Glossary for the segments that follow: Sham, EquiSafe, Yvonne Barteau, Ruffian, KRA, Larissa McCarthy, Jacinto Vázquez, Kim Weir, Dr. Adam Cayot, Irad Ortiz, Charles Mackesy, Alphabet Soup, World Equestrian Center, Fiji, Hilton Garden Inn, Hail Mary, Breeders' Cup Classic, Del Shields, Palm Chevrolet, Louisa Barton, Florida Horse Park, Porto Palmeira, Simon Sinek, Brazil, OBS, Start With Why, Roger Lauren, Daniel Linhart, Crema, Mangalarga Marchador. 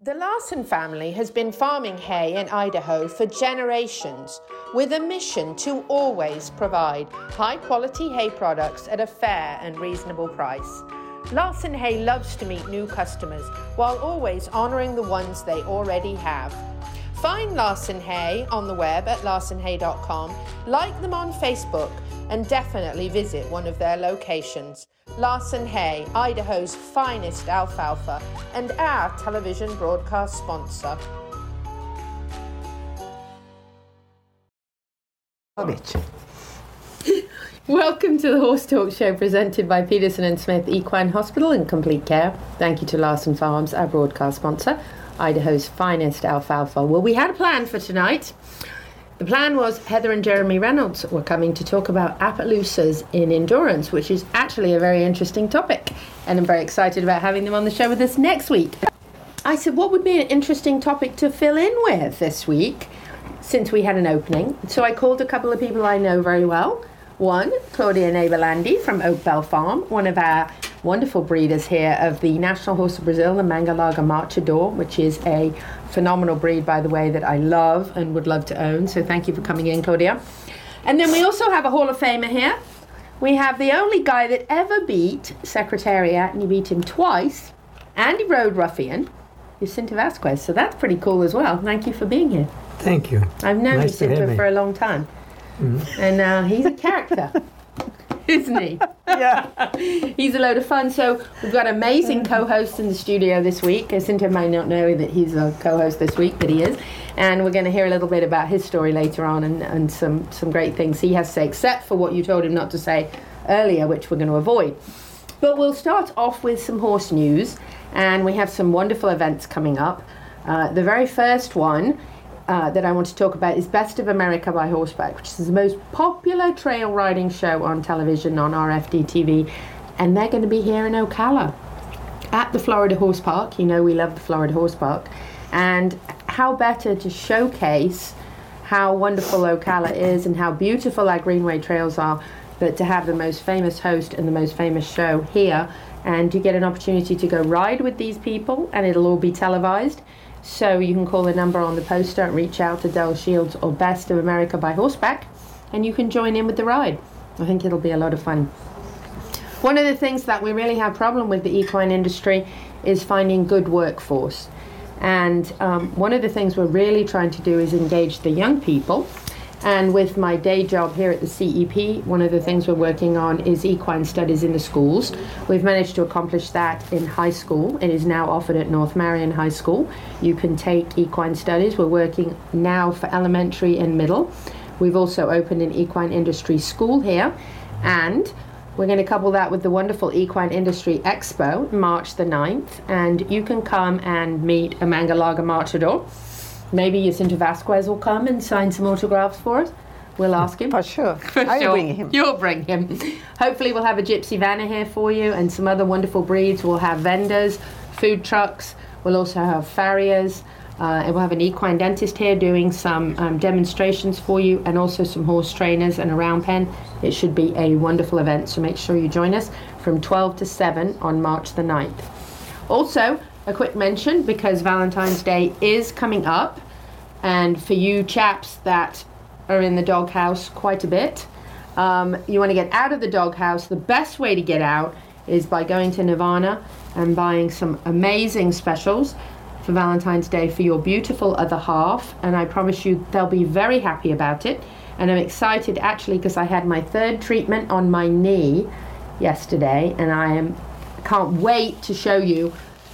The Larson family has been farming hay in Idaho for generations, with a mission to always provide high-quality hay products at a fair and reasonable price. Larson Hay loves to meet new customers while always honoring the ones they already have. Find Larson Hay on the web at larsonhay.com, like them on Facebook, and definitely visit one of their locations. Larson Hay, Idaho's finest alfalfa, and our television broadcast sponsor. Welcome to the Horse Talk Show, presented by Peterson and Smith Equine Hospital and Complete Care. Thank you to Larson Farms, our broadcast sponsor, Idaho's finest alfalfa. Well, we had a plan for tonight. The plan was Heather and Jeremy Reynolds were coming to talk about Appaloosas in endurance, which is actually a very interesting topic, and I'm very excited about having them on the show with us next week. I said, what would be an interesting topic to fill in with this week, since we had an opening? So I called a couple of people I know very well. One, Claudia Ney Bellandi from Oak Bell Farm, one of our wonderful breeders here of the National Horse of Brazil, the Mangalarga Marchador, which is a phenomenal breed, by the way, that I love and would love to own. So thank you for coming in, Claudia. And then we also have a Hall of Famer here. We have the only guy that ever beat Secretariat, and he beat him twice, and he rode Ruffian, Jacinto Vasquez. So that's pretty cool as well. Thank you for being here. Thank you. I've known Jacinto for a long time. Mm-hmm. And he's a character. Isn't he? Yeah. He's a load of fun. So we've got amazing co-hosts in the studio this week. Jacinto may not know that he's a co-host this week, but he is. And we're going to hear a little bit about his story later on, and some great things he has to say, except for what you told him not to say earlier, which we're going to avoid. But we'll start off with some horse news, and we have some wonderful events coming up. The very first one that I want to talk about is Best of America by Horseback, which is the most popular trail riding show on television on RFD-TV, and they're going to be here in Ocala at the Florida Horse Park. You know we love the Florida Horse Park, and how better to showcase how wonderful Ocala is and how beautiful our Greenway trails are than to have the most famous host and the most famous show here, and you get an opportunity to go ride with these people, and it'll all be televised. So you can call the number on the poster, reach out to Del Shields or Best of America by Horseback, and you can join in with the ride. I think it'll be a lot of fun. One of the things that we really have problem with the equine industry is finding good workforce. And one of the things we're really trying to do is engage the young people. And with my day job here at the CEP, one of the things we're working on is equine studies in the schools. We've managed to accomplish that in high school. It is now offered at North Marion High School. You can take equine studies. We're working now for elementary and middle. We've also opened an equine industry school here. And we're going to couple that with the wonderful Equine Industry Expo, March the 9th. And you can come and meet a Mangalarga Marchador. Maybe Jacinto Vasquez will come and sign some autographs for us. We'll ask him. For sure. I'll bring him. You'll bring him. Hopefully we'll have a Gypsy Vanner here for you and some other wonderful breeds. We'll have vendors, food trucks. We'll also have farriers. And we'll have an equine dentist here doing some demonstrations for you, and also some horse trainers and a round pen. It should be a wonderful event, so make sure you join us from 12 to 7 on March the 9th. Also, a quick mention, because Valentine's Day is coming up, and for you chaps that are in the doghouse quite a bit, you want to get out of the doghouse. The best way to get out is by going to Nirvana and buying some amazing specials for Valentine's Day for your beautiful other half, and I promise you they'll be very happy about it. And I'm excited, actually, because I had my third treatment on my knee yesterday, and I can't wait to show you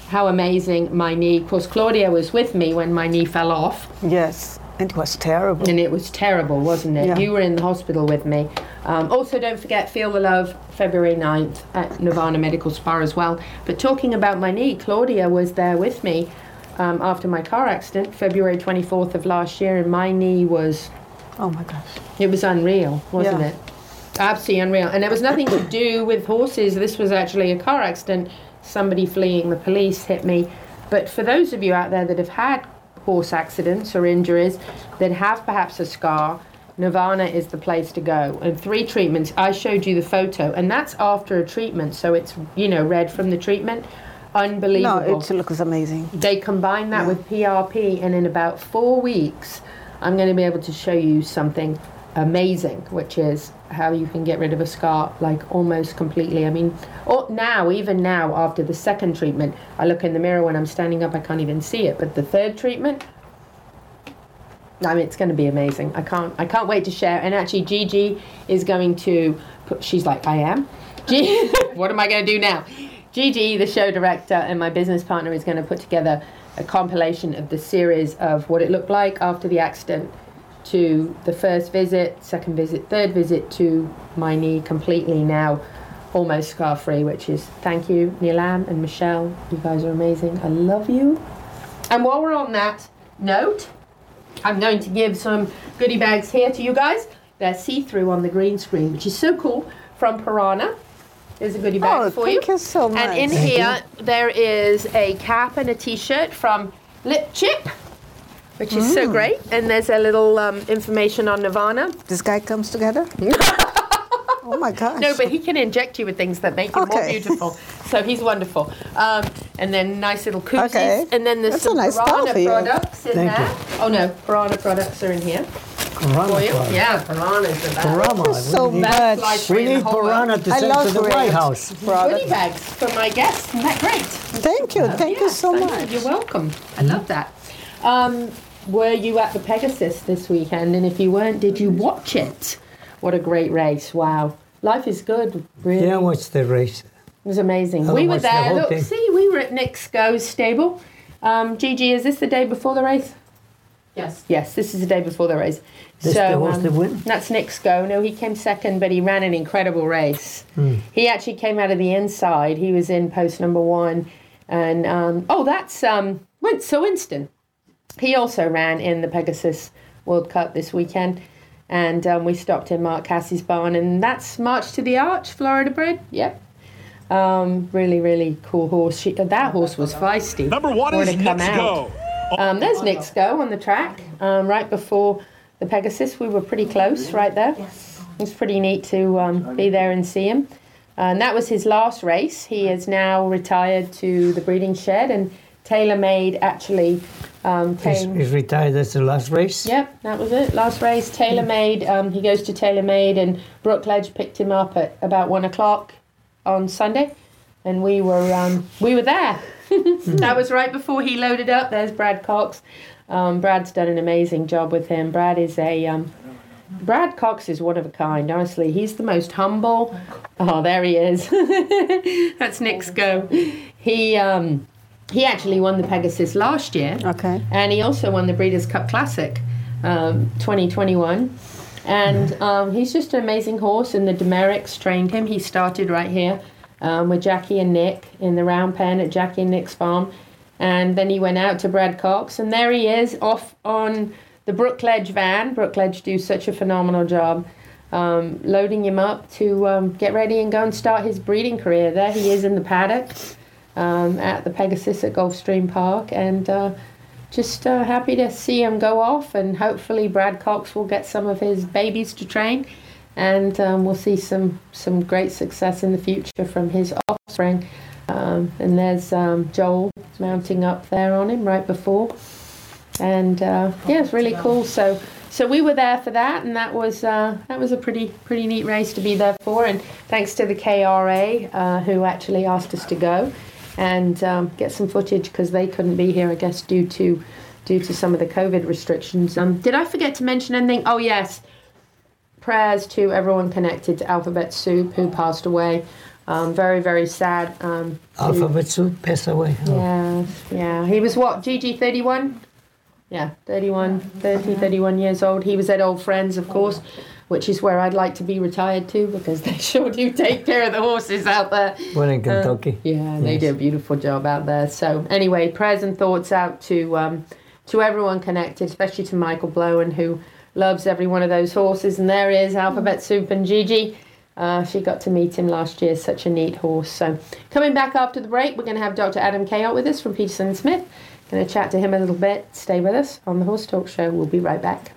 how amazing my knee. Of course, Claudia was with me when my knee fell off. Yes, it was terrible. And it was terrible, wasn't it? Yeah. You were in the hospital with me. Also, don't forget Feel the Love, February 9th at Nirvana Medical Spa as well. But talking about my knee, Claudia was there with me after my car accident, February 24th of last year, and my knee was... Oh, my gosh. It was unreal, wasn't it? Absolutely unreal. And there was nothing to do with horses. This was actually a car accident. Somebody fleeing the police hit me. But for those of you out there that have had horse accidents or injuries, that have perhaps a scar, Nirvana is the place to go. And 3 treatments. I showed you the photo, and that's after a treatment, so it's, you know, read from the treatment. Unbelievable. No, it looks amazing. They combine that with PRP, and in about 4 weeks, I'm going to be able to show you something amazing, which is how you can get rid of a scar, like, almost completely. I mean, or now, even now, after the second treatment, I look in the mirror when I'm standing up, I can't even see it. But the third treatment, I mean, it's going to be amazing. I can't wait to share. And actually, Gigi is going to put, she's like, I am? What am I going to do now? Gigi, the show director, and my business partner is going to put together a compilation of the series of what it looked like after the accident, to the first visit, second visit, third visit, to my knee completely now, almost scar-free, which is, thank you, Nilam and Michelle. You guys are amazing. I love you. And while we're on that note, I'm going to give some goodie bags here to you guys. They're see-through on the green screen, which is so cool, from Piranha. There's a goodie bag for you. Oh, thank you so much. And in here, there is a cap and a T-shirt from LipChip, which is so great. And there's a little information on Nirvana. This guy comes together? Oh, my gosh. No, but he can inject you with things that make you more beautiful. So he's wonderful. And then nice little koozies. Okay. And then there's some nice Piranha products in there. Oh, no. Piranha products are in here. For you? Yeah, Piranha is the best. Piranha. So much. We need Piranha to send to the White House. Goodie bags for my guests. Isn't that great? Thank you. Thank you so much. You're welcome. I love that. Were you at the Pegasus this weekend? And if you weren't, did you watch it? What a great race. Wow. Life is good, really. Yeah, I watched the race. It was amazing. We were there. Look, see, we were at Nick's Go's stable. Gigi, is this the day before the race? Yes. Yes, this is the day before the race. This the horse that win? That's Nick's Go. No, he came second, but he ran an incredible race. He actually came out of the inside. He was in post number 1. And, Winston. He also ran in the Pegasus World Cup this weekend, and we stopped in Mark Cassie's barn, and that's March to the Arch, Florida bred. Yep. Really, really cool horse. That horse was feisty. Number 1 is Nick's Go. There's Nick's Go on the track. Right before the Pegasus, we were pretty close right there. Yes. It was pretty neat to be there and see him. And that was his last race. He is now retired to the breeding shed, and TaylorMade actually... came. He's retired, that's the last race? Yep, that was it, last race. TaylorMade, he goes to TaylorMade, and Brookledge picked him up at about 1:00 on Sunday, and we were there. That was right before he loaded up. There's Brad Cox. Brad's done an amazing job with him. Brad Cox is one of a kind, honestly. He's the most humble. Oh, there he is. That's Nick's Go. He actually won the Pegasus last year. Okay. And he also won the Breeders' Cup Classic 2021. And he's just an amazing horse, and the Demericks trained him. He started right here with Jackie and Nick in the round pen at Jackie and Nick's farm. And then he went out to Brad Cox, and there he is off on the Brookledge van. Brookledge do such a phenomenal job loading him up to get ready and go and start his breeding career. There he is in the paddock. At the Pegasus at Gulfstream Park, and just happy to see him go off, and hopefully Brad Cox will get some of his babies to train, and we'll see some great success in the future from his offspring. And there's Joel mounting up there on him right before, and yeah, it's really cool. So we were there for that, and that was a pretty neat race to be there for, and thanks to the KRA who actually asked us to go and get some footage, because they couldn't be here, I guess, due to some of the COVID restrictions. Did I forget to mention anything? Oh, yes. Prayers to everyone connected to Alphabet Soup, who passed away. Very, very sad. Alphabet Soup passed away. Oh. Yeah. He was what, Gigi, 31? Yeah, 31 years old. He was at Old Friends, of course. which is where I'd like to be retired to, because they sure do take care of the horses out there. Well, in Kentucky. They do a beautiful job out there. So anyway, prayers and thoughts out to everyone connected, especially to Michael Blowen, who loves every one of those horses. And there is Alphabet Soup and Gigi. She got to meet him last year, such a neat horse. So coming back after the break, we're going to have Dr. Adam Cayot with us from Peterson and Smith. Going to chat to him a little bit. Stay with us on the Horse Talk Show. We'll be right back.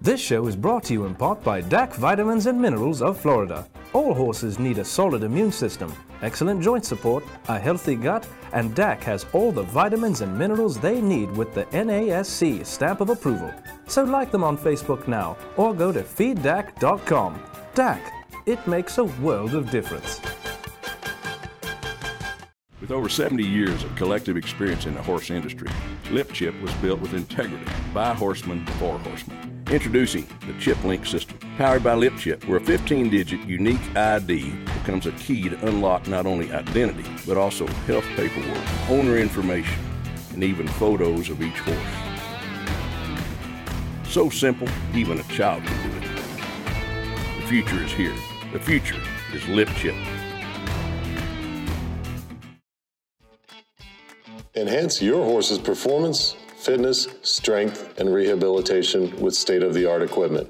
This show is brought to you in part by DAC Vitamins and Minerals of Florida. All horses need a solid immune system, excellent joint support, a healthy gut, and DAC has all the vitamins and minerals they need with the NASC stamp of approval. So like them on Facebook now or go to feeddac.com. DAC, it makes a world of difference. With over 70 years of collective experience in the horse industry, LipChip was built with integrity by horsemen for horsemen. Introducing the ChipLink system. Powered by LipChip, where a 15-digit unique ID becomes a key to unlock not only identity, but also health paperwork, owner information, and even photos of each horse. So simple, even a child can do it. The future is here. The future is LipChip. Enhance your horse's performance, fitness, strength, and rehabilitation with state-of-the-art equipment.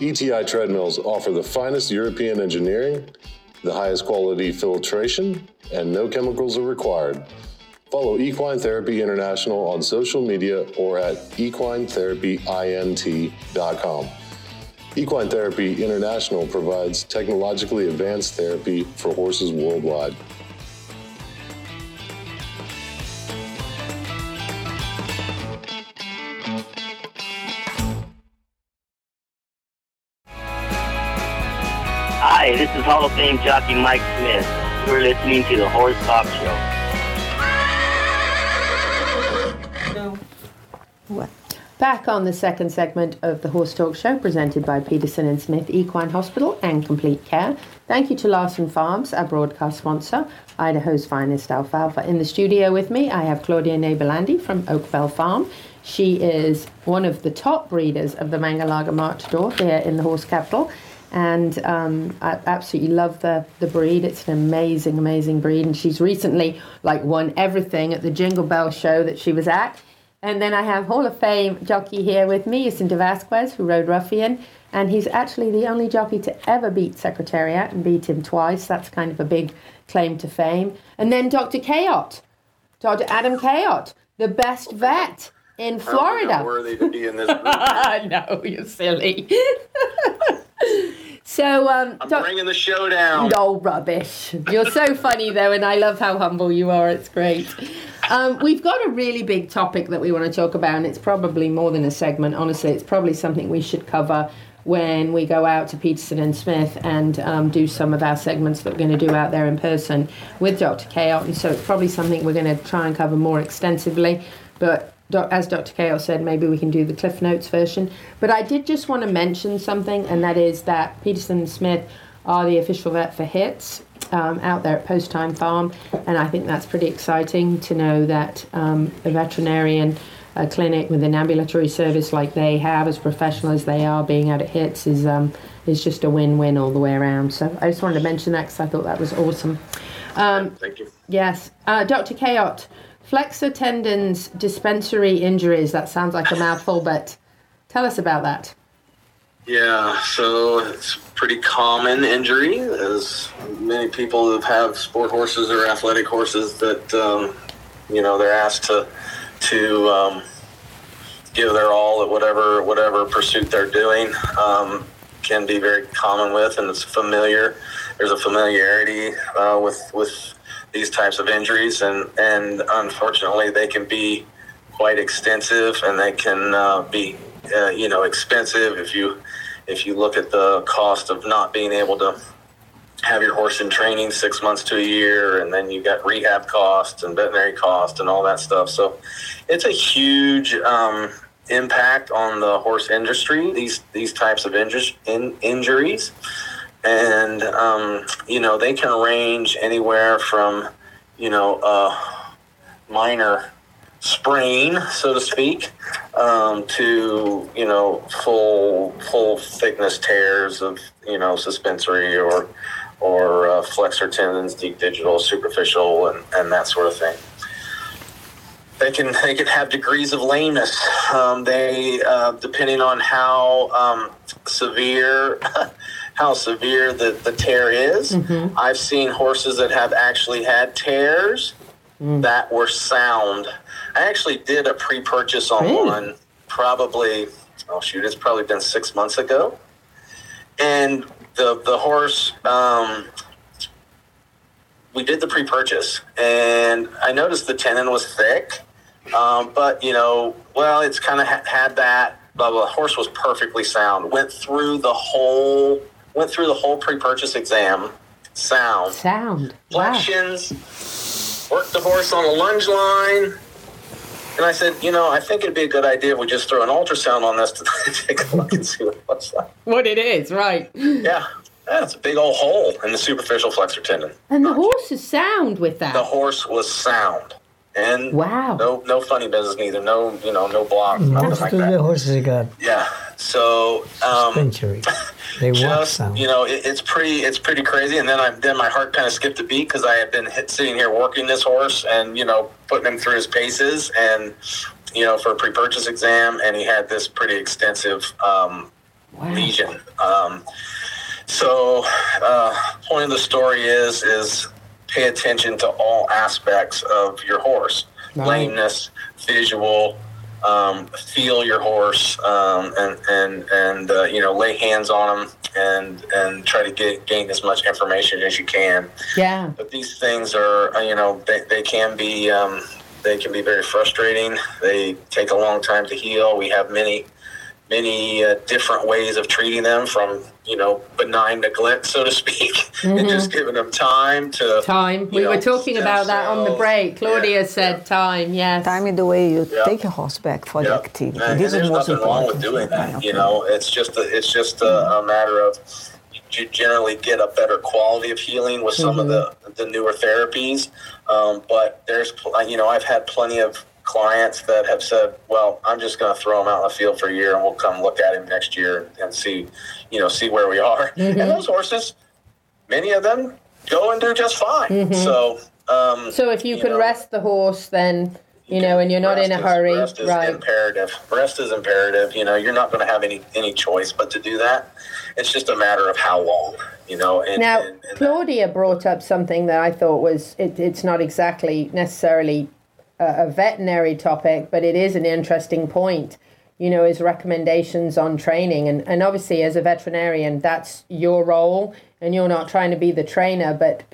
ETI treadmills offer the finest European engineering, the highest quality filtration, and no chemicals are required. Follow Equine Therapy International on social media or at equinetherapyint.com. Equine Therapy International provides technologically advanced therapy for horses worldwide. This is Hall of Fame jockey Mike Smith. You're listening to the Horse Talk Show. Well, back on the second segment of the Horse Talk Show, presented by Peterson and Smith Equine Hospital and Complete Care. Thank you to Larson Farms, our broadcast sponsor, Idaho's finest alfalfa. In the studio with me, I have Claudia Ney Bellandi from Oak Bell Farm. She is one of the top breeders of the Mangalarga Marchador here in the horse capital. And I absolutely love the breed. It's an amazing, amazing breed. And she's recently won everything at the Jingle Bell show that she was at. And then I have Hall of Fame jockey here with me, Jacinto Vasquez, who rode Ruffian. And he's actually the only jockey to ever beat Secretariat and beat him twice. That's kind of a big claim to fame. And then Dr. Cayot, Dr. Adam Cayot, the best vet in Florida. I don't know where they could be in this group. No, you're silly. So I'm bringing the show down. No, rubbish. You're so funny, though, and I love how humble you are. It's great. We've got a really big topic that we want to talk about, and it's probably more than a segment. Honestly, it's probably something we should cover when we go out to Peterson and Smith and do some of our segments that we're going to do out there in person with Dr. Cayot. And so it's probably something we're going to try and cover more extensively. But as Dr. Cayot said, maybe we can do the Cliff Notes version. But I did just want to mention something, and that is that Peterson and Smith are the official vet for HITS out there at Post Time Farm, and I think that's pretty exciting to know that a veterinarian clinic with an ambulatory service like they have, as professional as they are, being out at HITS is just a win-win all the way around. So I just wanted to mention that because I thought that was awesome. Thank you. Yes. Dr. Cayot, flexor tendons, dispensary injuries. That sounds like a mouthful, but tell us about that. Yeah, so it's a pretty common injury, as many people who have sport horses or athletic horses that, they're asked to give their all at whatever pursuit they're doing, can be very common with, and it's familiar. There's a familiarity with these types of injuries, and unfortunately they can be quite extensive, and they can be expensive if you look at the cost of not being able to have your horse in training 6 months to a year, and then you got rehab costs and veterinary costs and all that stuff. So it's a huge impact on the horse industry, these types of injuries. And, they can range anywhere from, a minor sprain, so to speak, to, full thickness tears of, suspensory or flexor tendons, deep digital, superficial, and that sort of thing. They can have degrees of lameness. Depending on how severe the tear is. Mm-hmm. I've seen horses that have actually had tears that were sound. I actually did a pre-purchase on one it's probably been 6 months ago. And the horse, we did the pre-purchase, and I noticed the tendon was thick, but, it's kind of had that, blah, blah. Horse was perfectly sound. Went through the whole pre-purchase exam, sound. Sound. Flexions, wow. Worked the horse on a lunge line. And I said, I think it'd be a good idea if we just throw an ultrasound on this to take a look and see what it looks like. What it is, right. Yeah. That's a big old hole in the superficial flexor tendon. And the horse is sound with that. The horse was sound. And wow. No funny business neither. No, no blocks, nothing like that. That's the horses you got. Yeah. So they walk sound. It's pretty crazy. And then my heart kind of skipped a beat because I had been sitting here working this horse and putting him through his paces and for a pre-purchase exam, and he had this pretty extensive lesion. Point of the story is pay attention to all aspects of your horse. Nice. Lameness, visual, feel your horse, and lay hands on them and try to gain as much information as you can. Yeah. But these things are, they can be very frustrating. They take a long time to heal. We have many different ways of treating them, from benign neglect, so to speak, mm-hmm. and just giving them time to time. We were talking about that on the break. Claudia said time. Yes, time is the way you take a horse back for the activity. And this there's nothing wrong with doing that. It's just a matter of you generally get a better quality of healing with some of the newer therapies. But there's I've had plenty of clients that have said, well, I'm just going to throw him out in the field for a year and we'll come look at him next year and see where we are. Mm-hmm. And those horses, many of them go and do just fine. Mm-hmm. So if you can rest the horse, then, and you're not in a hurry. Rest is imperative. Rest is imperative. You're not going to have any choice but to do that. It's just a matter of how long, And Claudia brought up something that I thought was, it's not exactly necessarily a veterinary topic, but it is an interesting point, is recommendations on training. And obviously as a veterinarian, that's your role and you're not trying to be the trainer. But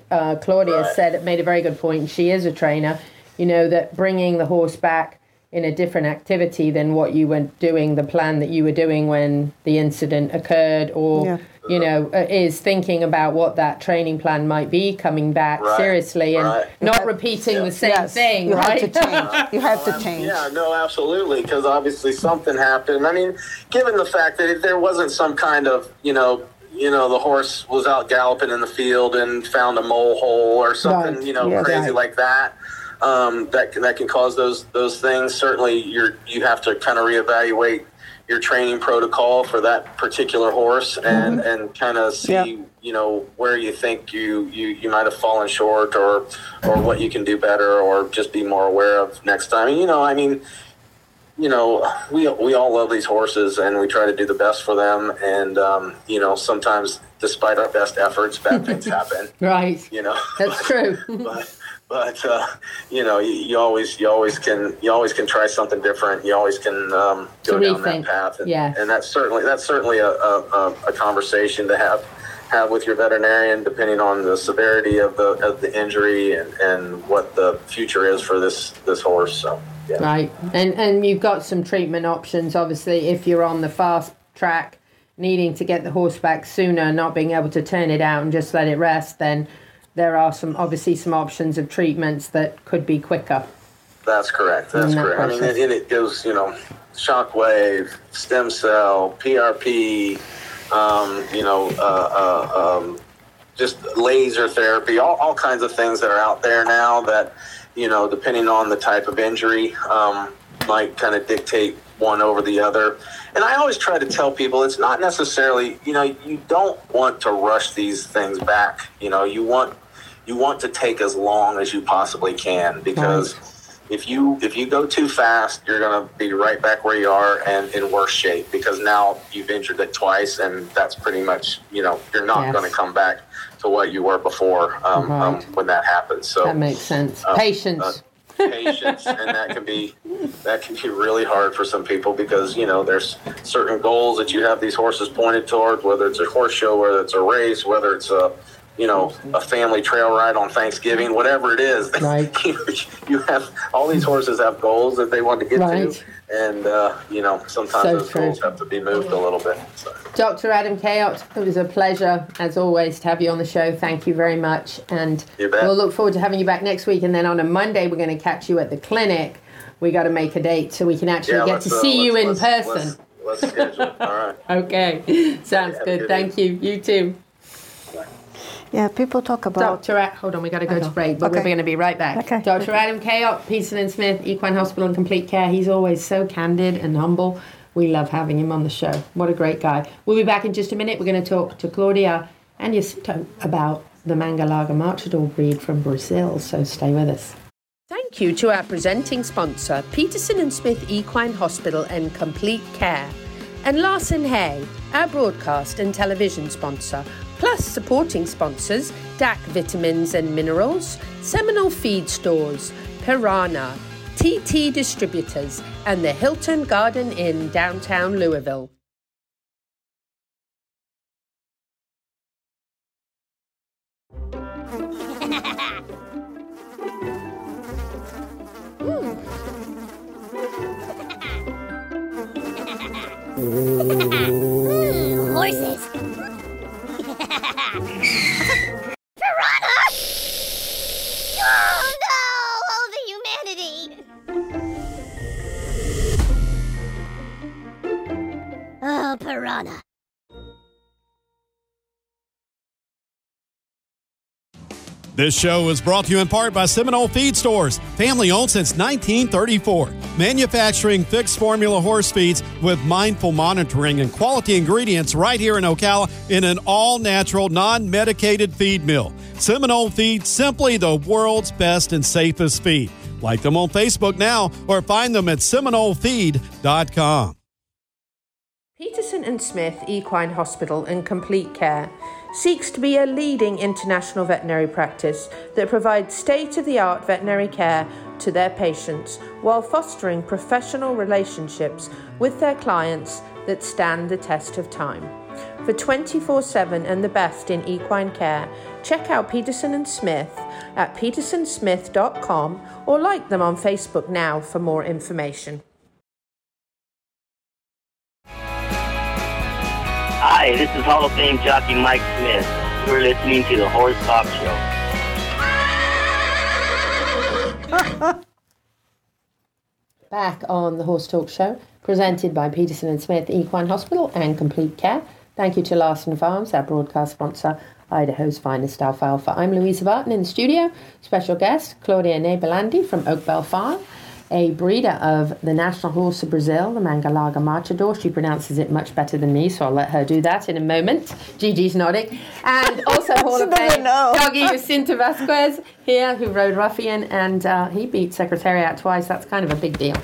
Claudia made a very good point. She is a trainer. That bringing the horse back in a different activity than what you were doing, the plan that you were doing when the incident occurred, or, is thinking about what that training plan might be coming back seriously and not repeating the same thing. You have to change. Yeah, no, absolutely, because obviously something happened. Given the fact that if there wasn't some kind of, the horse was out galloping in the field and found a mole hole or something, crazy like that. That can cause those things. Certainly, you have to kind of reevaluate your training protocol for that particular horse, and mm-hmm. and kind of see where you think you might have fallen short, or what you can do better, or just be more aware of next time. We all love these horses, and we try to do the best for them. And sometimes, despite our best efforts, bad things happen. Right. That's true. But you always can try something different. You always can go down that path, and that's certainly a conversation to have with your veterinarian, depending on the severity of the injury and what the future is for this horse. So right, and you've got some treatment options, obviously, if you're on the fast track, needing to get the horse back sooner, not being able to turn it out and just let it rest, then. There are some options of treatments that could be quicker. That's correct. Process. It goes, shockwave, stem cell, PRP, just laser therapy, all kinds of things that are out there now that, depending on the type of injury, might kind of dictate one over the other. And I always try to tell people it's not necessarily, you don't want to rush these things back. You want to take as long as you possibly can, because if you go too fast, you're going to be right back where you are and in worse shape, because now you've injured it twice, and that's pretty much, you're not going to come back to what you were before when that happens. So that makes sense. Patience. Patience, and that can be really hard for some people, because there's certain goals that you have these horses pointed toward, whether it's a horse show, whether it's a race, whether it's a family trail ride on Thanksgiving, whatever it is. Right. You have all these horses have goals that they want to get to, and sometimes goals have to be moved a little bit. So. Dr. Adam Cayot, it was a pleasure as always to have you on the show. Thank you very much, and we'll look forward to having you back next week. And then on a Monday, we're going to catch you at the clinic. We got to make a date so we can actually get to see you in person. Let's schedule it. All right. Okay, sounds good. Thank you. You too. Yeah, people talk about... Hold on, we got to go to break, but we're going to be right back. Okay. Dr. Adam Cayot, Peterson and Smith Equine Hospital and Complete Care. He's always so candid and humble. We love having him on the show. What a great guy. We'll be back in just a minute. We're going to talk to Claudia and Jacinto about the Mangalarga Marchador breed from Brazil, so stay with us. Thank you to our presenting sponsor, Peterson and Smith Equine Hospital and Complete Care, and Larson Hay, our broadcast and television sponsor, plus supporting sponsors DAC Vitamins and Minerals, Seminole Feed Stores, Piranha, TT Distributors, and the Hilton Garden Inn, downtown Louisville. Horses! Piranha! Oh no! All the humanity! Oh, Piranha. This show is brought to you in part by Seminole Feed Stores, family-owned since 1934. Manufacturing fixed formula horse feeds with mindful monitoring and quality ingredients right here in Ocala in an all-natural, non-medicated feed mill. Seminole Feed, simply the world's best and safest feed. Like them on Facebook now or find them at SeminoleFeed.com. Peterson and Smith Equine Hospital and Complete Care seeks to be a leading international veterinary practice that provides state-of-the-art veterinary care to their patients while fostering professional relationships with their clients that stand the test of time. For 24/7 and the best in equine care, check out Peterson and Smith at petersonsmith.com or like them on Facebook now for more information. Hi, this is Hall of Fame jockey Mike Smith. You're listening to the Horse Talk Show. Back on the Horse Talk Show, presented by Peterson and Smith Equine Hospital and Complete Care. Thank you to Larson Farms, our broadcast sponsor, Idaho's finest alfalfa. I'm Louisa Barton in the studio. Special guest, Claudia Ney Bellandi from Oak Bell Farm, a breeder of the national horse of Brazil, the Mangalarga Marchador. She pronounces it much better than me, so I'll let her do that in a moment. Gigi's nodding. And also Hall of Fame doggy Jacinto Vasquez here, who rode Ruffian, and he beat Secretariat twice. That's kind of a big deal.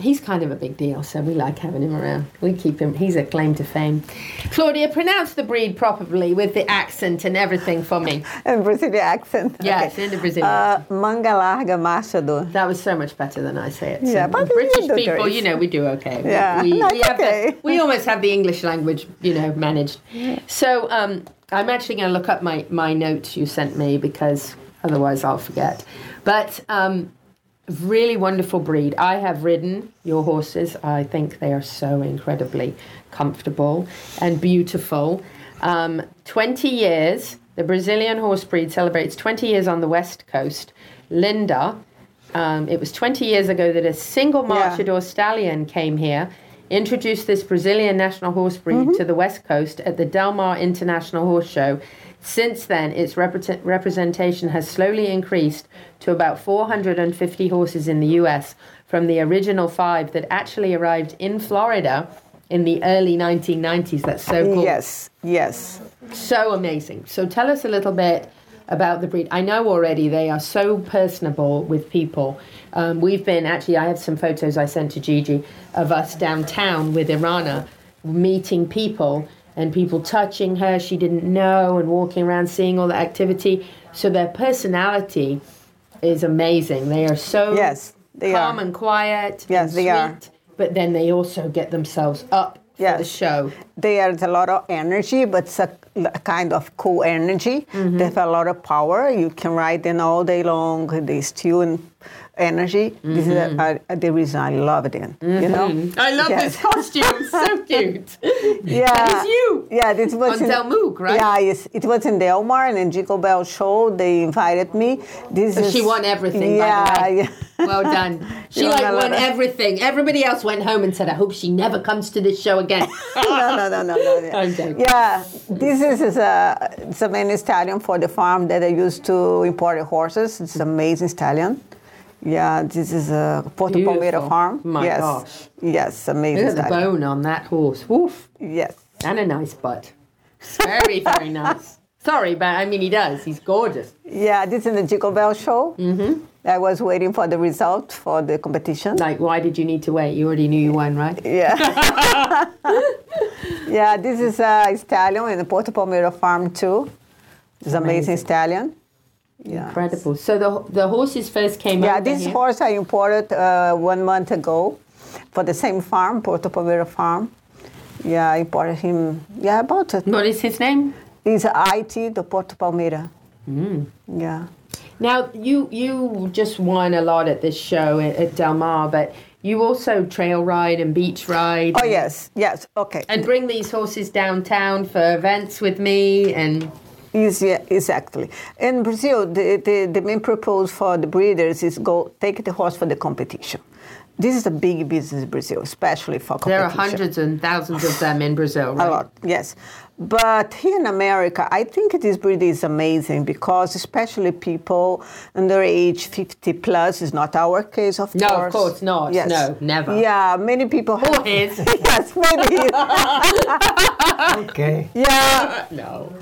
He's kind of a big deal, so we like having him around. We keep him. He's a claim to fame. Claudia, pronounce the breed properly with the accent and everything for me. A Brazilian accent. Yes, okay. In the Brazilian accent. Mangalarga Marchador. That was so much better than I say it. So yeah, but British people, you know, we do okay. Yeah, we almost have the English language, you know, managed. So I'm actually going to look up my notes you sent me because otherwise I'll forget. But... really wonderful breed. I have ridden your horses. I think they are so incredibly comfortable and beautiful. 20 years, the Brazilian horse breed celebrates 20 years on the West Coast. Linda, it was 20 years ago that a single Marchador stallion came here, introduced this Brazilian national horse breed to the West Coast at the Del Mar International Horse Show. Since then, its representation has slowly increased to about 450 horses in the U.S. from the original 5 that actually arrived in Florida in the early 1990s. That's so cool. Yes. So amazing. So tell us a little bit about the breed. I know already they are so personable with people. I have some photos I sent to Gigi of us downtown with Irana meeting people and people touching her she didn't know and walking around seeing all the activity. So their personality is amazing. They are so calm and quiet and sweet, but then they also get themselves up for the show. There's a lot of energy, but it's a kind of cool energy. Mm-hmm. They have a lot of power. You can ride them all day long. They steal and energy. Mm-hmm. This is the reason I love them. Mm-hmm. You know, I love this costume. So cute. Yeah, that is you. Yeah, this was on Del Mug, right? Yeah, yes, it was in Del Mar and in Jingle Bell Show. They invited me. She won everything. Yeah, by the way. Yeah. Well done. She won everything. Everybody else went home and said, "I hope she never comes to this show again." No. Yeah. I'm joking. Yeah, this is a main stallion for the farm that I used to import horses. It's an amazing stallion. Yeah, this is a Porto Palmeira farm. My gosh. Yes, amazing. There's a bone on that horse. Woof. Yes. And a nice butt. Very, very nice. Sorry, but I mean, he does. He's gorgeous. Yeah, this is the Jingle Bell Show. Mm-hmm. I was waiting for the result for the competition. Like, why did you need to wait? You already knew you won, right? Yeah. Yeah, this is a stallion in the Porto Palmeira farm, too. It's an amazing stallion. Yes. Incredible. So the horses first came out. Yeah, this horse I imported 1 month ago for the same farm, Porto Palmeira Farm. Yeah, I imported him. Yeah, I bought it. What is his name? He's IT, the Porto Palmeira. Mm. Yeah. Now, you just won a lot at this show at Del Mar, but you also trail ride and beach ride. Oh, yes, okay. And bring these horses downtown for events with me and... Yeah, exactly. In Brazil, the main purpose for the breeders is go take the horse for the competition. This is a big business in Brazil, especially for competition. There are hundreds and thousands of them in Brazil, right? A lot, yes. But here in America, I think this breed is amazing because especially people under age 50 plus is not our case, of course. No, of course not. Yes. No, never. Yeah, many people have. Who is? Yes, maybe. Okay. Yeah. No.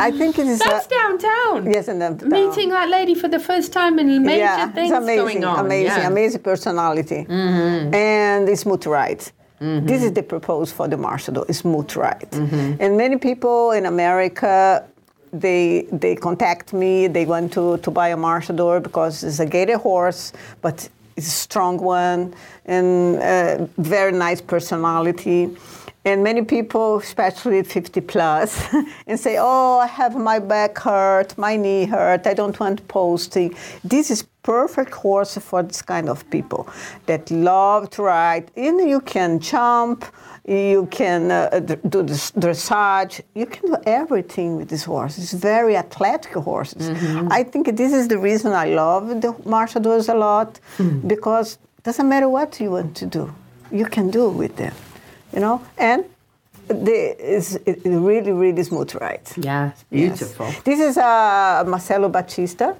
I think it is. That's downtown. Yes, in downtown. Meeting that lady for the first time and major things amazing, going on. Amazing, amazing personality. Mm-hmm. And a smooth ride. Mm-hmm. This is the purpose for the Marchador, a smooth ride. Mm-hmm. And many people in America, they contact me. They want to buy a Marchador because it's a gated horse, but it's a strong one and a very nice personality. And many people, especially 50 plus, and say, oh, I have my back hurt, my knee hurt, I don't want posting. This is perfect horse for this kind of people that love to ride. And you can jump, you can do dressage, you can do everything with this horse. It's very athletic horses. Mm-hmm. I think this is the reason I love the Marchadors a lot, because it doesn't matter what you want to do, you can do with them. You know, and it's really, really smooth ride. Yeah, it's beautiful. Yes. This is a Marcelo Batista.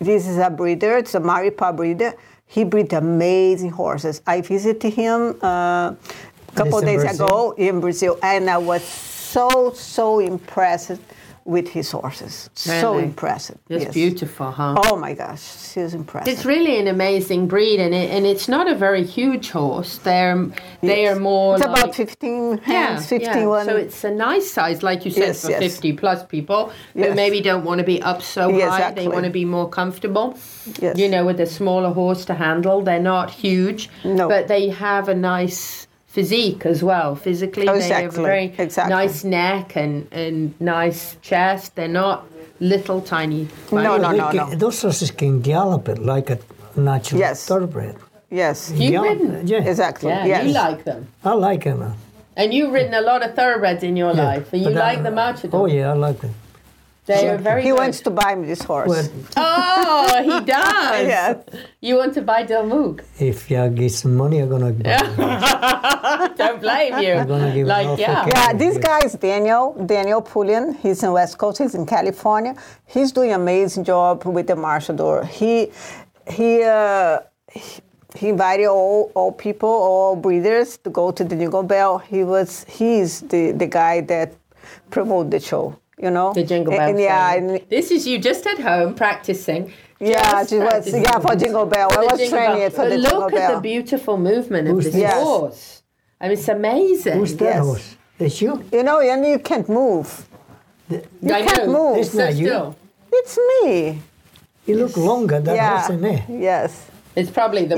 This is a breeder. It's a Maripa breeder. He breeds amazing horses. I visited him a couple of days ago in Brazil, and I was so impressed with his horses. Really? So impressive. It's beautiful, huh? Oh my gosh, she's impressive. It's really an amazing breed, and it's not a very huge horse. They are more. It's like, about 15 hands, 51. So it's a nice size, like you said, for 50 plus people who maybe don't want to be up so high. Exactly. They want to be more comfortable. Yes. You know, with a smaller horse to handle. They're not huge, but they have a nice physique as well. Physically, they have a very nice neck and nice chest. They're not little tiny. No. Those horses can gallop it like a natural thoroughbred. Yes. You've ridden? Yeah. Exactly. Yeah, yes. You like them? I like them. And you've ridden a lot of thoroughbreds in your life. And you like the Marchador? Oh, yeah, I like them. They are very good. Wants to buy me this horse. Well, oh, he does. Yes. You want to buy Del Moog? If I get some money, I'm going to buy it. Don't blame you. I'm going to give it this guy is Daniel Pullian. He's in West Coast. He's in California. He's doing an amazing job with the Marchador. He invited all people, all breeders, to go to the Jingle Bell. He's the guy that promoted the show. You know, the Jingle Bell. And this is you just at home practicing. Yeah, for Jingle Bell. I was training it for the Jingle Bell. Look at the beautiful movement of this horse. I mean, it's amazing. Who's that horse? It's you. You know, and you can't move. You can't move. It's not you. Still. It's me. You look longer than horse than me. Yes. It's probably the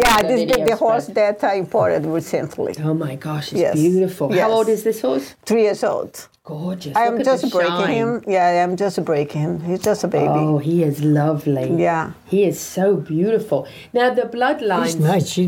the horse that I imported recently. Oh my gosh, it's beautiful. Yes. How old is this horse? 3 years old. Gorgeous. I'm just breaking him. Yeah, I'm just breaking him. He's just a baby. Oh, he is lovely. Yeah. He is so beautiful. Now, the bloodline. He's nice.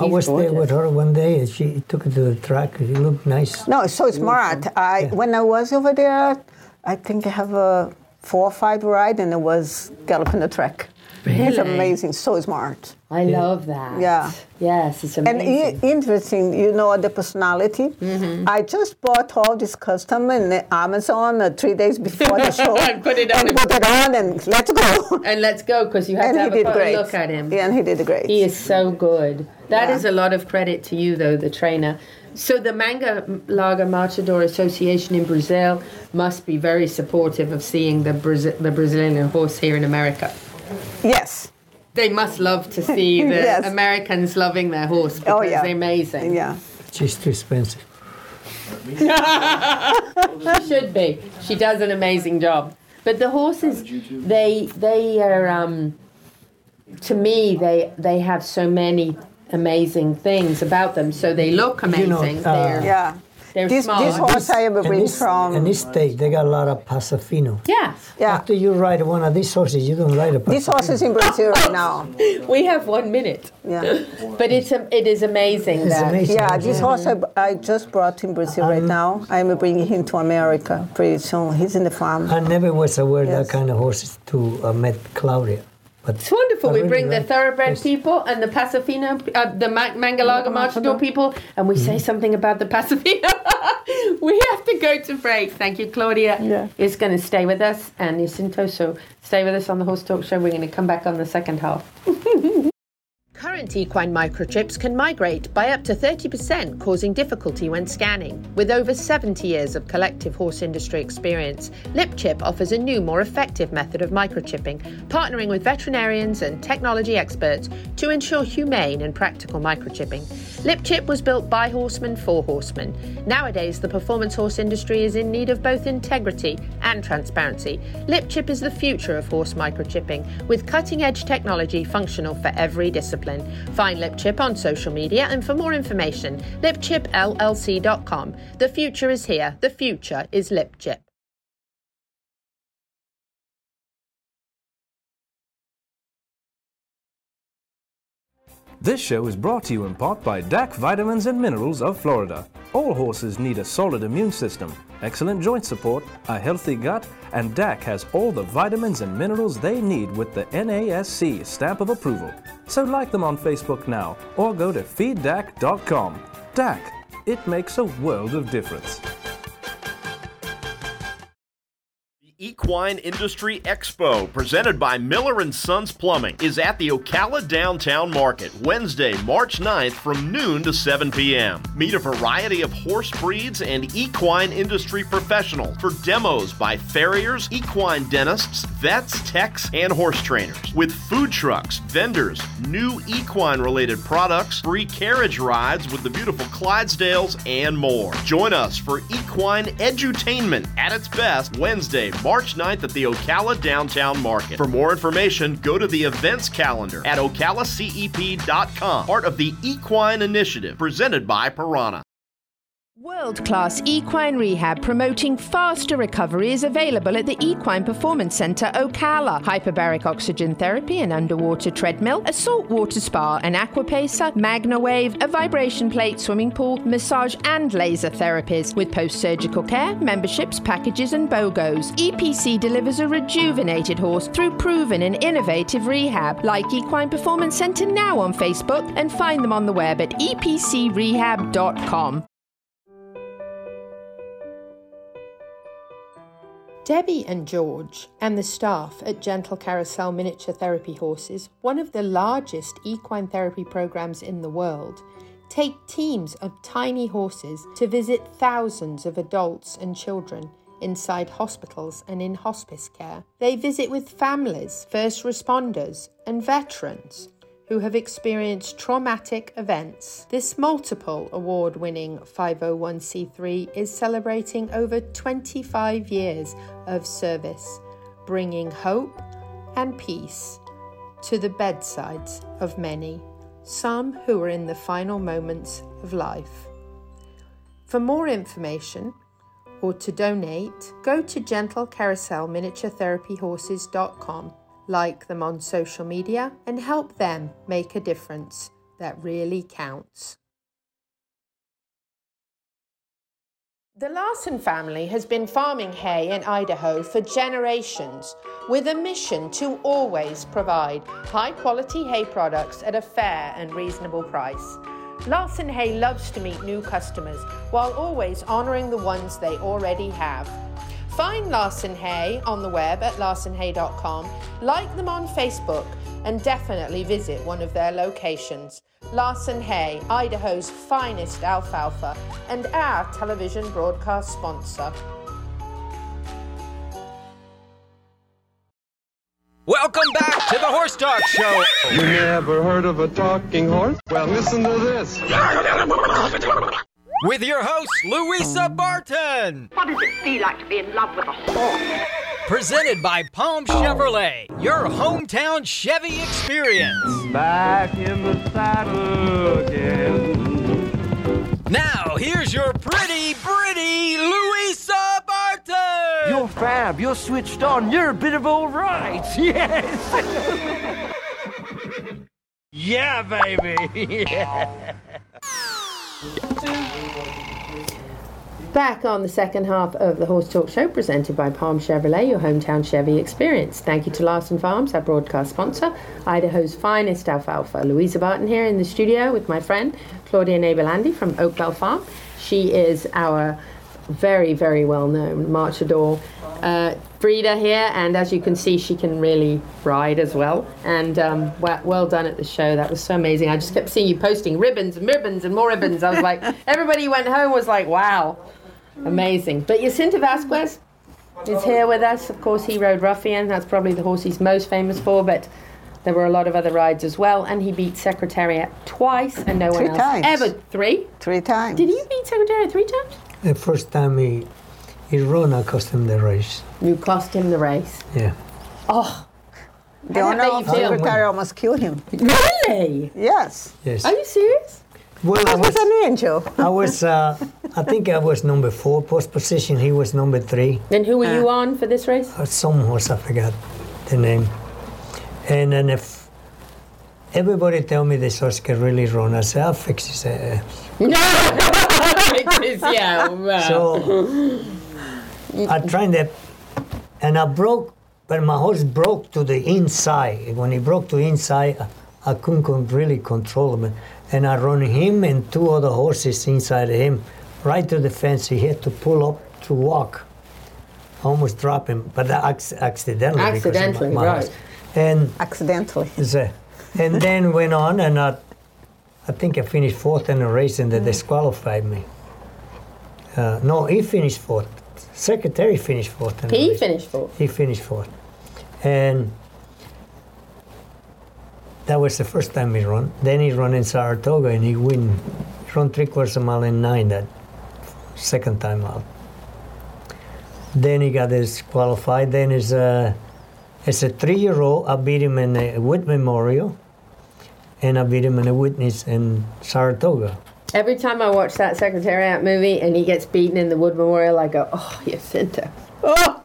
I was there with her one day and she took it to the track. He looked nice. No, so smart. When I was over there, I think I have a 4 or 5 ride and I was galloping the track. Really? He's amazing, so smart. I love that. Yeah. Yes, it's amazing. And interesting, you know, the personality. Mm-hmm. I just bought all this custom in Amazon 3 days before the show. And put it on and let's go. And let's go, because you have to have a look at him. Yeah, and he did great. He is so good. That is a lot of credit to you, though, the trainer. So the Mangalarga Marchador Association in Brazil must be very supportive of seeing the Brazilian horse here in America. Yes. They must love to see the Americans loving their horse because they're amazing. Yeah. She's too expensive. She should be. She does an amazing job. But the horses, they are, to me, they have so many amazing things about them. So they look amazing. You know, this horse I ever bring from. In this state, they got a lot of Pasofino. Yeah. Yeah. After you ride one of these horses, you don't ride a Pasofino. This horse is in Brazil right now. We have 1 minute. Yeah. But it is amazing. Amazing. Yeah, this horse I just brought to Brazil right now. I'm bringing him to America pretty soon. He's in the farm. I never was aware of that kind of horses till I met Claudia. But it's wonderful. We really bring the thoroughbred people and the Pasofino, the Mangalarga Marchador people, and we say something about the Pasofino. We have to go to break. Thank you, Claudia. Yeah. Is going to stay with us, and Jacinto, so stay with us on the Horse Talk Show. We're going to come back on the second half. Current equine microchips can migrate by up to 30%, causing difficulty when scanning. With over 70 years of collective horse industry experience, LipChip offers a new, more effective method of microchipping, partnering with veterinarians and technology experts to ensure humane and practical microchipping. LipChip was built by horsemen for horsemen. Nowadays, the performance horse industry is in need of both integrity and transparency. LipChip is the future of horse microchipping, with cutting-edge technology functional for every discipline. Find LipChip on social media, and for more information, lipchipllc.com. The future is here. The future is LipChip. This show is brought to you in part by DAC Vitamins and Minerals of Florida. All horses need a solid immune system, excellent joint support, a healthy gut, and DAC has all the vitamins and minerals they need with the NASC stamp of approval. So like them on Facebook now, or go to feeddac.com. DAC, it makes a world of difference. Equine Industry Expo, presented by Miller & Sons Plumbing, is at the Ocala Downtown Market, Wednesday, March 9th from noon to 7 p.m. Meet a variety of horse breeds and equine industry professionals for demos by farriers, equine dentists, vets, techs, and horse trainers. With food trucks, vendors, new equine-related products, free carriage rides with the beautiful Clydesdales, and more. Join us for equine edutainment at its best Wednesday, March 9th at the Ocala Downtown Market. For more information, go to the events calendar at ocalacep.com, part of the Equine Initiative, presented by Piranha. World-class equine rehab promoting faster recovery is available at the Equine Performance Center, Ocala. Hyperbaric oxygen therapy, an underwater treadmill, a saltwater spa, an aquapacer, MagnaWave, a vibration plate, swimming pool, massage and laser therapies with post-surgical care, memberships, packages and BOGOs. EPC delivers a rejuvenated horse through proven and innovative rehab. Like Equine Performance Center now on Facebook and find them on the web at epcrehab.com. Debbie and George and the staff at Gentle Carousel Miniature Therapy Horses, one of the largest equine therapy programs in the world, take teams of tiny horses to visit thousands of adults and children inside hospitals and in hospice care. They visit with families, first responders, and veterans who have experienced traumatic events. This multiple award-winning 501c3 is celebrating over 25 years of service, bringing hope and peace to the bedsides of many, some who are in the final moments of life. For more information or to donate, go to gentlecarouselminiaturetherapyhorses.com. Like them on social media and help them make a difference that really counts. The Larson family has been farming hay in Idaho for generations, with a mission to always provide high-quality hay products at a fair and reasonable price. Larson Hay loves to meet new customers while always honoring the ones they already have. Find Larson Hay on the web at larsonhay.com, like them on Facebook, and definitely visit one of their locations. Larson Hay, Idaho's finest alfalfa, and our television broadcast sponsor. Welcome back to the Horse Talk Show. You never heard of a talking horse? Well, listen to this. With your host, Louisa Barton. What does it feel like to be in love with a horse? Presented by Palm Chevrolet, your hometown Chevy experience. Back in the saddle again. Now, here's your pretty Louisa Barton. You're fab, you're switched on, you're a bit of all right, yes. Yeah, baby, yeah. back on the second half of the Horse Talk Show, presented by Palm Chevrolet, your hometown Chevy experience. Thank you to Larson Farms, our broadcast sponsor, Idaho's finest alfalfa. Louisa Barton here in the studio with my friend Claudia Ney Bellandi from Oak Bell Farm. She is our very, very well-known Marchador breeder here, and as you can see, she can really ride as well. And well done at the show. That was so amazing. I just kept seeing you posting ribbons and ribbons and more ribbons. I was like, everybody went home was like, wow, amazing. But Jacinto Vasquez is here with us. Of course, he rode Ruffian. That's probably the horse he's most famous for, but there were a lot of other rides as well, and he beat Secretariat twice, and no one else ever. Three times. Did you beat Secretariat three times? The first time he rode, I cost him the race. You cost him the race? Yeah. Oh. The owner of Secretariat almost killed him. Really? Yes. Are you serious? Well, I was an angel. I was, I think I was number 4 post position. He was number 3. And who were you on for this race? Some horse, I forgot the name. And then if everybody tell me this horse can really run, I say, I'll fix his ass. No! Yeah, wow. So I tried that, and I broke, but my horse broke to the inside. When he broke to the inside, I couldn't really control him, and I run him and 2 other horses inside of him, right to the fence. He had to pull up to walk. I almost dropped him, but accidentally. Of my right. Horse. And accidentally. And then went on, and I think I finished 4th in the race, and they disqualified me. No, he finished 4th. Secretary finished 4th. He finished 4th. And that was the first time he run. Then he run in Saratoga, and he win. He run 3/4 mile in 9 that second time out. Then he got disqualified. Then as a 3-year-old, I beat him in the Wood Memorial. And I beat him in a Witness in Saratoga. Every time I watch that Secretariat movie and he gets beaten in the Wood Memorial, I go, oh, Jacinto. Oh!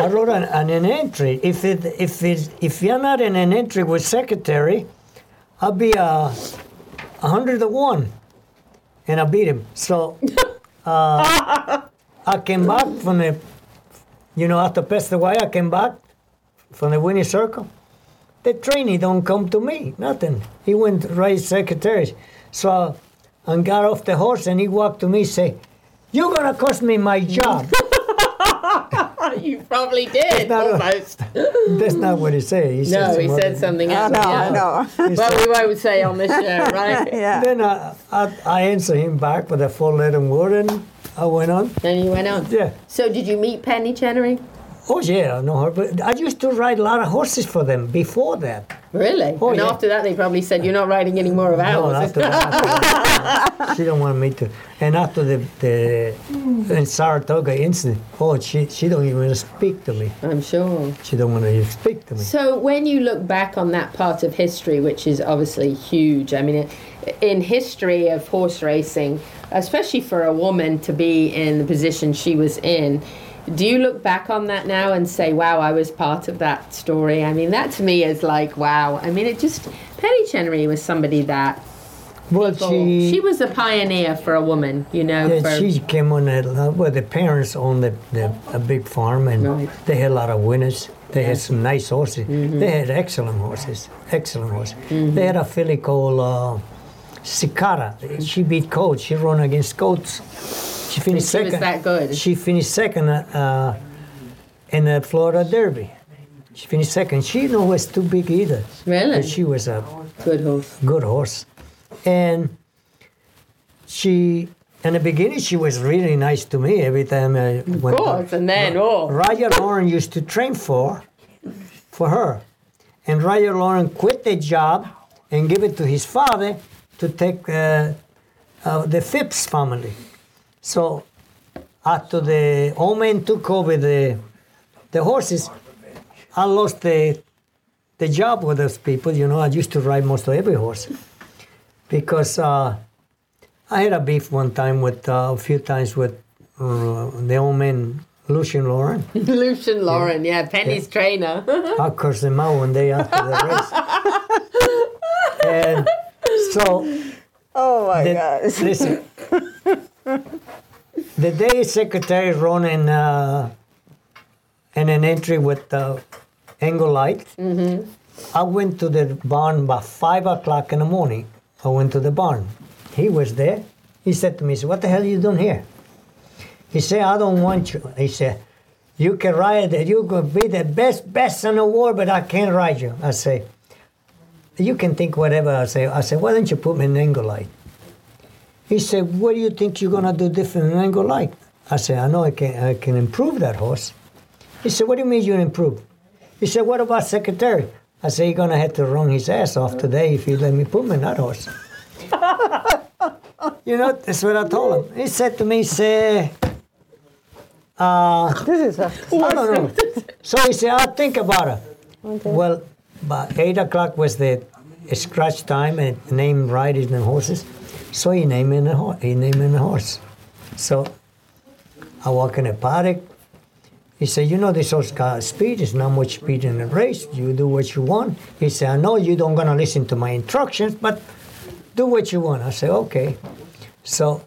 I wrote on an entry. If you're not in an entry with Secretary, I'll be 100 to 1. And I beat him. So I came back from the, after passed away, I came back from the winning circle. The trainee don't come to me, nothing. He went right Secretary. So I got off the horse and he walked to me and said, you're going to cost me my job. You probably did, almost. That's not what he said. He said something else. I know. Well, we would say on this show, right? Yeah. Then I answered him back with a 4-letter word and I went on. And you went on? Yeah. So did you meet Penny Chenery? Oh, yeah, I know her. But I used to ride a lot of horses for them before that. Really? Oh, and after that, they probably said, you're not riding any more of ours. No, she don't want me to. And after the Saratoga incident, she don't even speak to me. I'm sure. She don't want to even speak to me. So when you look back on that part of history, which is obviously huge, I mean, in history of horse racing, especially for a woman to be in the position she was in, do you look back on that now and say, wow, I was part of that story? I mean, that to me is like, wow. I mean, Penny Chenery was somebody that... Well, she was a pioneer for a woman, Yeah, she came on the parents owned a big farm, and they had a lot of winners. They had some nice horses. Mm-hmm. They had excellent horses. Mm-hmm. They had a filly called Sikara. She beat Coates. She ran against Coates. She finished second. Was that good? She finished second in the Florida Derby. She finished second. She was too big either. Really? But she was a good horse. And she, in the beginning, she was really nice to me every time I went. Of course, and then Roger Lauren used to train for her, and Roger Lauren quit the job and gave it to his father to take the Phipps family. So after the old man took over the horses, I lost the job with those people. I used to ride most of every horse because I had a beef one time with a few times with the old man, Lucien Lauren. Lucien Lauren, yeah, Penny's trainer. I cursed him out one day after the race. And so Oh, my God. Listen. The day Secretary run in an entry with the Angle Light, mm-hmm. I went to the barn by 5 o'clock in the morning. I went to the barn. He was there. He said to me, he said, what the hell are you doing here? He said, I don't want you. He said, you can ride it. You're going to be the best in the world, but I can't ride you. I say, you can think whatever. I say, why don't you put me in Angle Light? He said, what do you think you're going to do different in Angle Light? I said, I know I can improve that horse. He said, what do you mean you improve? He said, what about Secretary? I said, you're going to have to run his ass off today if you let me put him in that horse. You know, that's what I told him. He said to me, this is I don't know. So he said, I'll think about it. Okay. Well, about 8 o'clock was the scratch time and named riders and horses. So he named in a horse. So I walk in the paddock. He said, you know, this horse got speed. It's not much speed in the race. You do what you want. He said, I know you don't going to listen to my instructions, but do what you want. I said, okay. So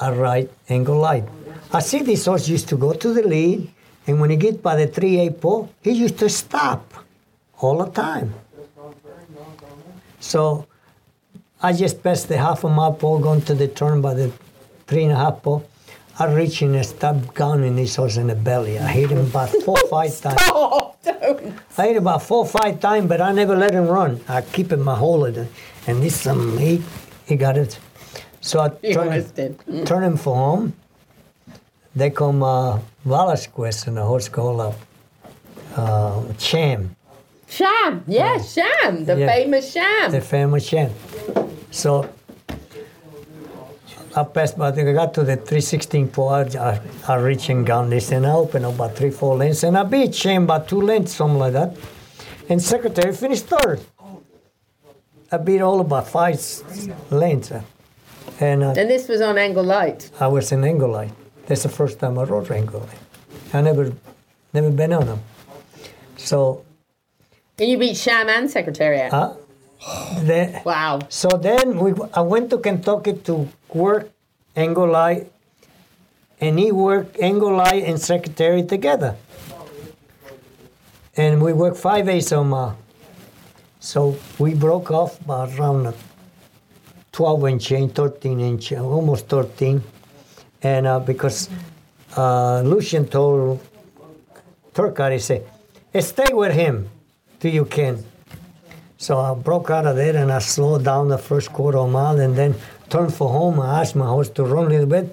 I ride Angle Light. I see this horse used to go to the lead, and when he get by the 3/8 pole, he used to stop all the time. So I just passed the half a mile pole, going to the turn by the 3.5 pole. I reach in and stop gunning this horse in the belly. I hit him about 4 or 5 times. But I never let him run. I keep him my hold of it. And this he got it. So I turn him for home. They come Vasquez and a horse called Sham. Sham, yes, yeah, Sham, famous Sham. The famous Sham. So I passed, but I got to the 316 pole. I reach and gun this, and I open up about 3-4 lengths, and I beat Sham by 2 lengths, something like that. And Secretary finished 3rd. I beat all about 5 lengths. And this was on Angle Light. I was in Angle Light. That's the first time I rode Angle Light. I never been on them. So. And you beat Sham and Secretariat. Wow. So then I went to Kentucky to work Angle Light, and he worked Angle Light and Secretary together. And we worked 5/8 of a mile. So we broke off about around a 12 inch chain, 13 inch chain, almost 13. And because Lucien told Turcotte, he said, stay with him till you can. So I broke out of there and I slowed down the first 1/4 mile and then turned for home. I asked my horse to run a little bit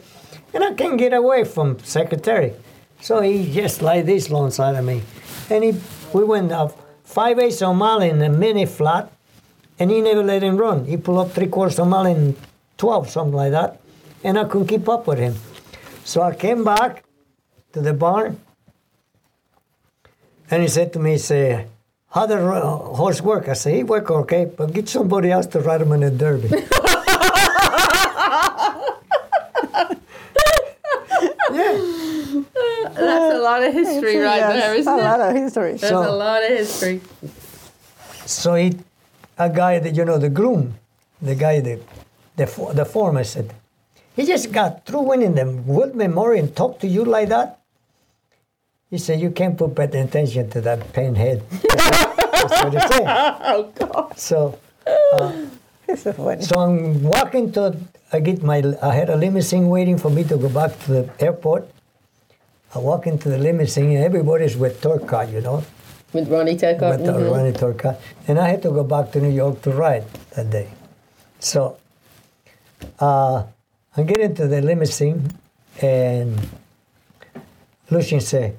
and I can't get away from Secretary. So he just like this long side of me. And we went up 5/8 of a mile in a minute flat and he never let him run. He pulled up 3/4 of a mile in 12, something like that. And I couldn't keep up with him. So I came back to the barn, and he said to me, how the horse work? I said, he work okay, but get somebody else to ride him in a derby. Yeah. That's a lot of history there, isn't it? That's a lot of history. So the groom, the foreman said, he just got through winning the World Memorial and talked to you like that? He said, you can't put better attention to that pinhead. That's what he said. Oh, God. So, so I'm walking I had a limousine waiting for me to go back to the airport. I walk into the limousine and everybody's with Turcotte, you know. With Ronnie Turcotte? With Ronnie Turcotte. And I had to go back to New York to ride that day. So, I get into the limousine, and Lucien said,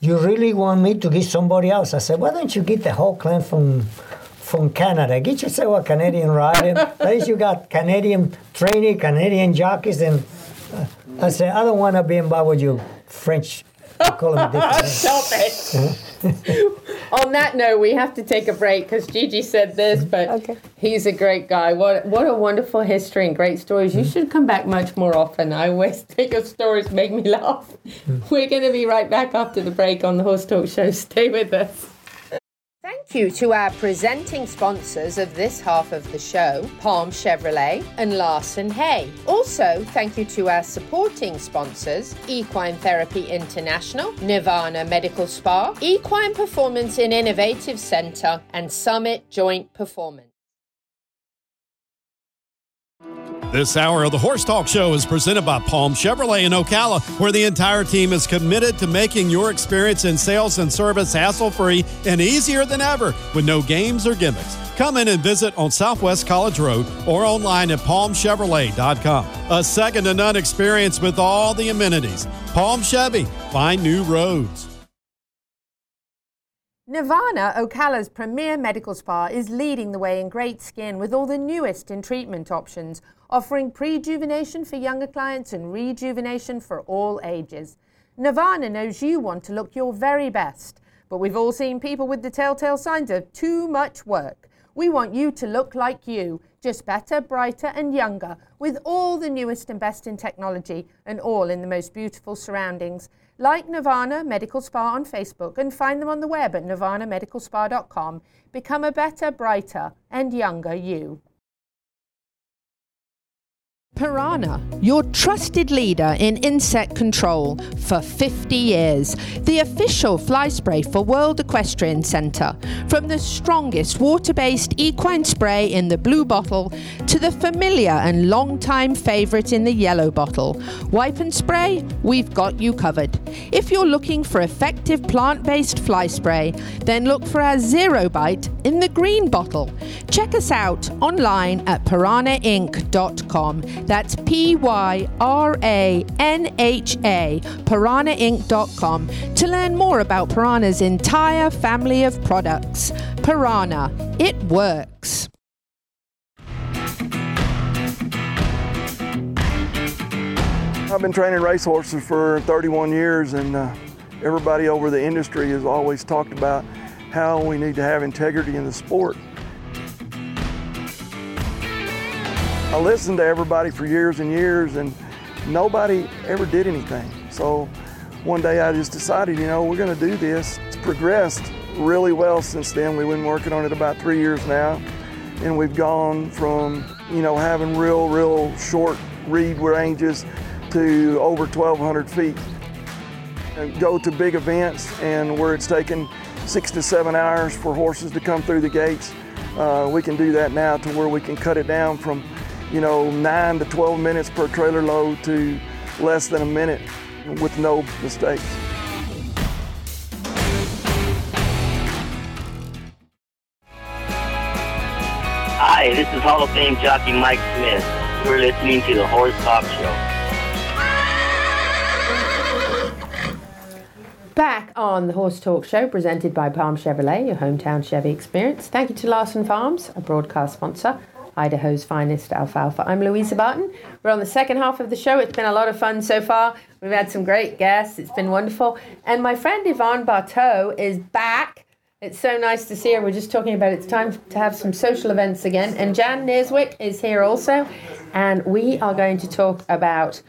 you really want me to get somebody else? I said, why don't you get the whole clan from Canada? Get yourself a Canadian rider. At least you got Canadian trainee, Canadian jockeys. And I said, I don't want to be involved with you French. Stop it. On that note, we have to take a break because Gigi said this, but He's a great guy. What a wonderful history and great stories. Mm-hmm. You should come back much more often. I always think your stories make me laugh. Mm-hmm. We're going to be right back after the break on the Horse Talk Show. Stay with us. Thank you to our presenting sponsors of this half of the show, Palm Chevrolet and Larson Hay. Also, thank you to our supporting sponsors, Equine Therapy International, Nirvana Medical Spa, Equine Performance and Innovative Center, and Summit Joint Performance. This hour of the Horse Talk Show is presented by Palm Chevrolet in Ocala, where the entire team is committed to making your experience in sales and service hassle-free and easier than ever with no games or gimmicks. Come in and visit on Southwest College Road or online at palmchevrolet.com. A second-to-none experience with all the amenities. Palm Chevy, find new roads. Nirvana, Ocala's premier medical spa, is leading the way in great skin with all the newest in treatment options, offering prejuvenation for younger clients and rejuvenation for all ages. Nirvana knows you want to look your very best, but we've all seen people with the telltale signs of too much work. We want you to look like you, just better, brighter and younger, with all the newest and best in technology and all in the most beautiful surroundings. Like Nirvana Medical Spa on Facebook and find them on the web at nirvanamedicalspa.com. Become a better, brighter, and younger you. Piranha, your trusted leader in insect control for 50 years. The official fly spray for World Equestrian Center. From the strongest water-based equine spray in the blue bottle to the familiar and long-time favorite in the yellow bottle. Wipe and spray, we've got you covered. If you're looking for effective plant-based fly spray, then look for our Zero Bite in the green bottle. Check us out online at piranhainc.com. That's Pyranha, piranhainc.com, to learn more about Piranha's entire family of products. Piranha, it works. I've been training race horses for 31 years, and everybody over the industry has always talked about how we need to have integrity in the sport. I listened to everybody for years and years, and nobody ever did anything. So one day I just decided, you know, we're going to do this. It's progressed really well since then. We've been working on it about 3 years now, and we've gone from, you know, having real short read ranges to over 1,200 feet. And go to big events, and where it's taken 6 to 7 hours for horses to come through the gates, we can do that now to where we can cut it down from, you know, 9 to 12 minutes per trailer load to less than a minute with no mistakes. Hi, this is Hall of Fame jockey Mike Smith. You're listening to the Horse Talk Show. Back on the Horse Talk Show, presented by Palm Chevrolet, your hometown Chevy experience. Thank you to Larson Farms, a broadcast sponsor. Idaho's finest alfalfa. I'm Louisa Barton. We're on the second half of the show. It's been a lot of fun so far. We've had some great guests. It's been wonderful. And my friend Yvonne Barteau is back. It's so nice to see her. We're just talking about it's time to have some social events again. And Jan Nierswick is here also. And we are going to talk about,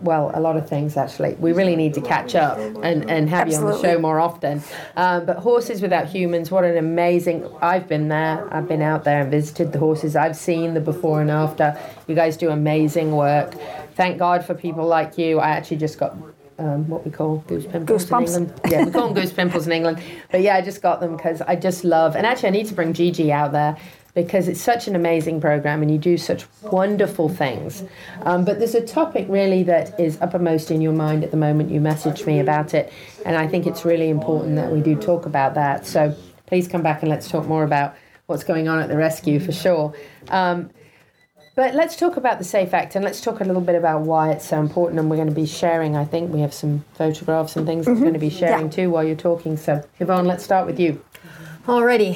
well, a lot of things, actually. We really need to catch up and have you on the show more often. But Horses Without Humans, what an amazing... I've been there. I've been out there and visited the horses. I've seen the before and after. You guys do amazing work. Thank God for people like you. I actually just got what we call goose pimples in England. Yeah, we call them goose pimples in England. But, yeah, I just got them because I just love... And actually, I need to bring Gigi out there, because it's such an amazing program and you do such wonderful things. But there's a topic really that is uppermost in your mind at the moment. You messaged me about it, and I think it's really important that we do talk about that. So please come back and let's talk more about what's going on at the rescue for sure. But let's talk about the SAFE Act, and let's talk a little bit about why it's so important. And we're going to be sharing, I think, we have some photographs and things that we're going to be sharing too while you're talking. So Yvonne, let's start with you. Alrighty,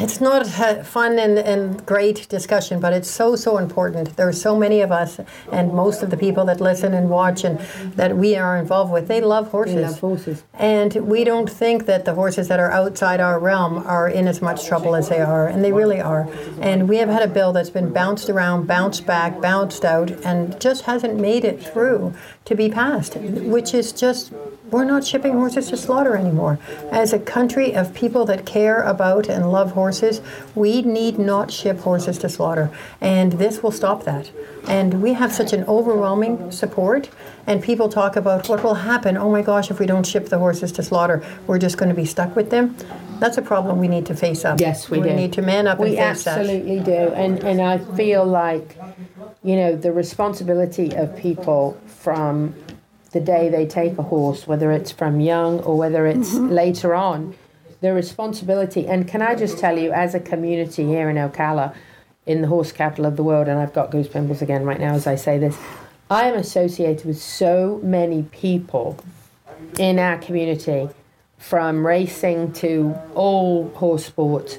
it's not a fun and great discussion, but it's so important. There are so many of us, and most of the people that listen and watch and that we are involved with, they love horses. They love horses. And we don't think that the horses that are outside our realm are in as much trouble as they are, and they really are. And we have had a bill that's been bounced around, bounced back, bounced out, and just hasn't made it through to be passed, which is just We're not shipping horses to slaughter anymore. As a country of people that care about and love horses, we need not ship horses to slaughter. And this will stop that. And we have such an overwhelming support. And people talk about what will happen, oh my gosh, if we don't ship the horses to slaughter, we're just going to be stuck with them. That's a problem we need to face up. Yes, we do. We need to man up and face that. We absolutely do. And I feel like, you know, the responsibility of people from the day they take a horse, whether it's from young or whether it's later on, the responsibility. And can I just tell you, as a community here in Ocala, in the horse capital of the world, and I've got goosebumps again right now as I say this, I am associated with so many people in our community, from racing to all horse sports,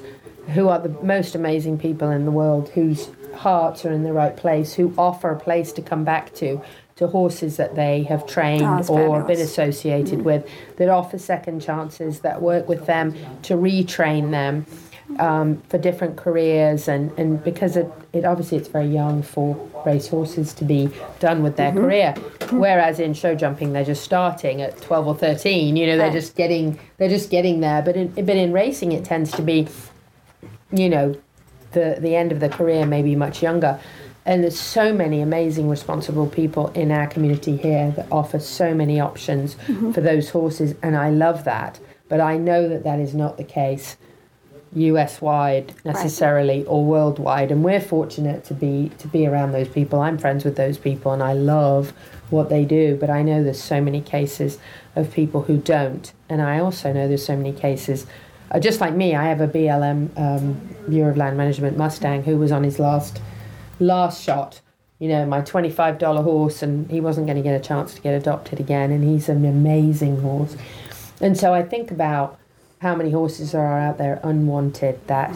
who are the most amazing people in the world, whose hearts are in the right place, who offer a place to come back to horses that they have trained or been associated with, that offer second chances, that work with them to retrain them for different careers. And because it obviously it's very young for race horses to be done with their career, whereas in show jumping they're just starting at 12 or 13. You know, they're just getting there. But in racing it tends to be, you know, the end of the career may be much younger. And there's so many amazing, responsible people in our community here that offer so many options for those horses, and I love that. But I know that is not the case US-wide necessarily or worldwide, and we're fortunate to be around those people. I'm friends with those people, and I love what they do, but I know there's so many cases of people who don't, and I also know there's so many cases. Just like me, I have a BLM, Bureau of Land Management Mustang, who was on his last shot, you know, my $25 horse, and he wasn't going to get a chance to get adopted again, and he's an amazing horse. And so I think about how many horses are out there unwanted that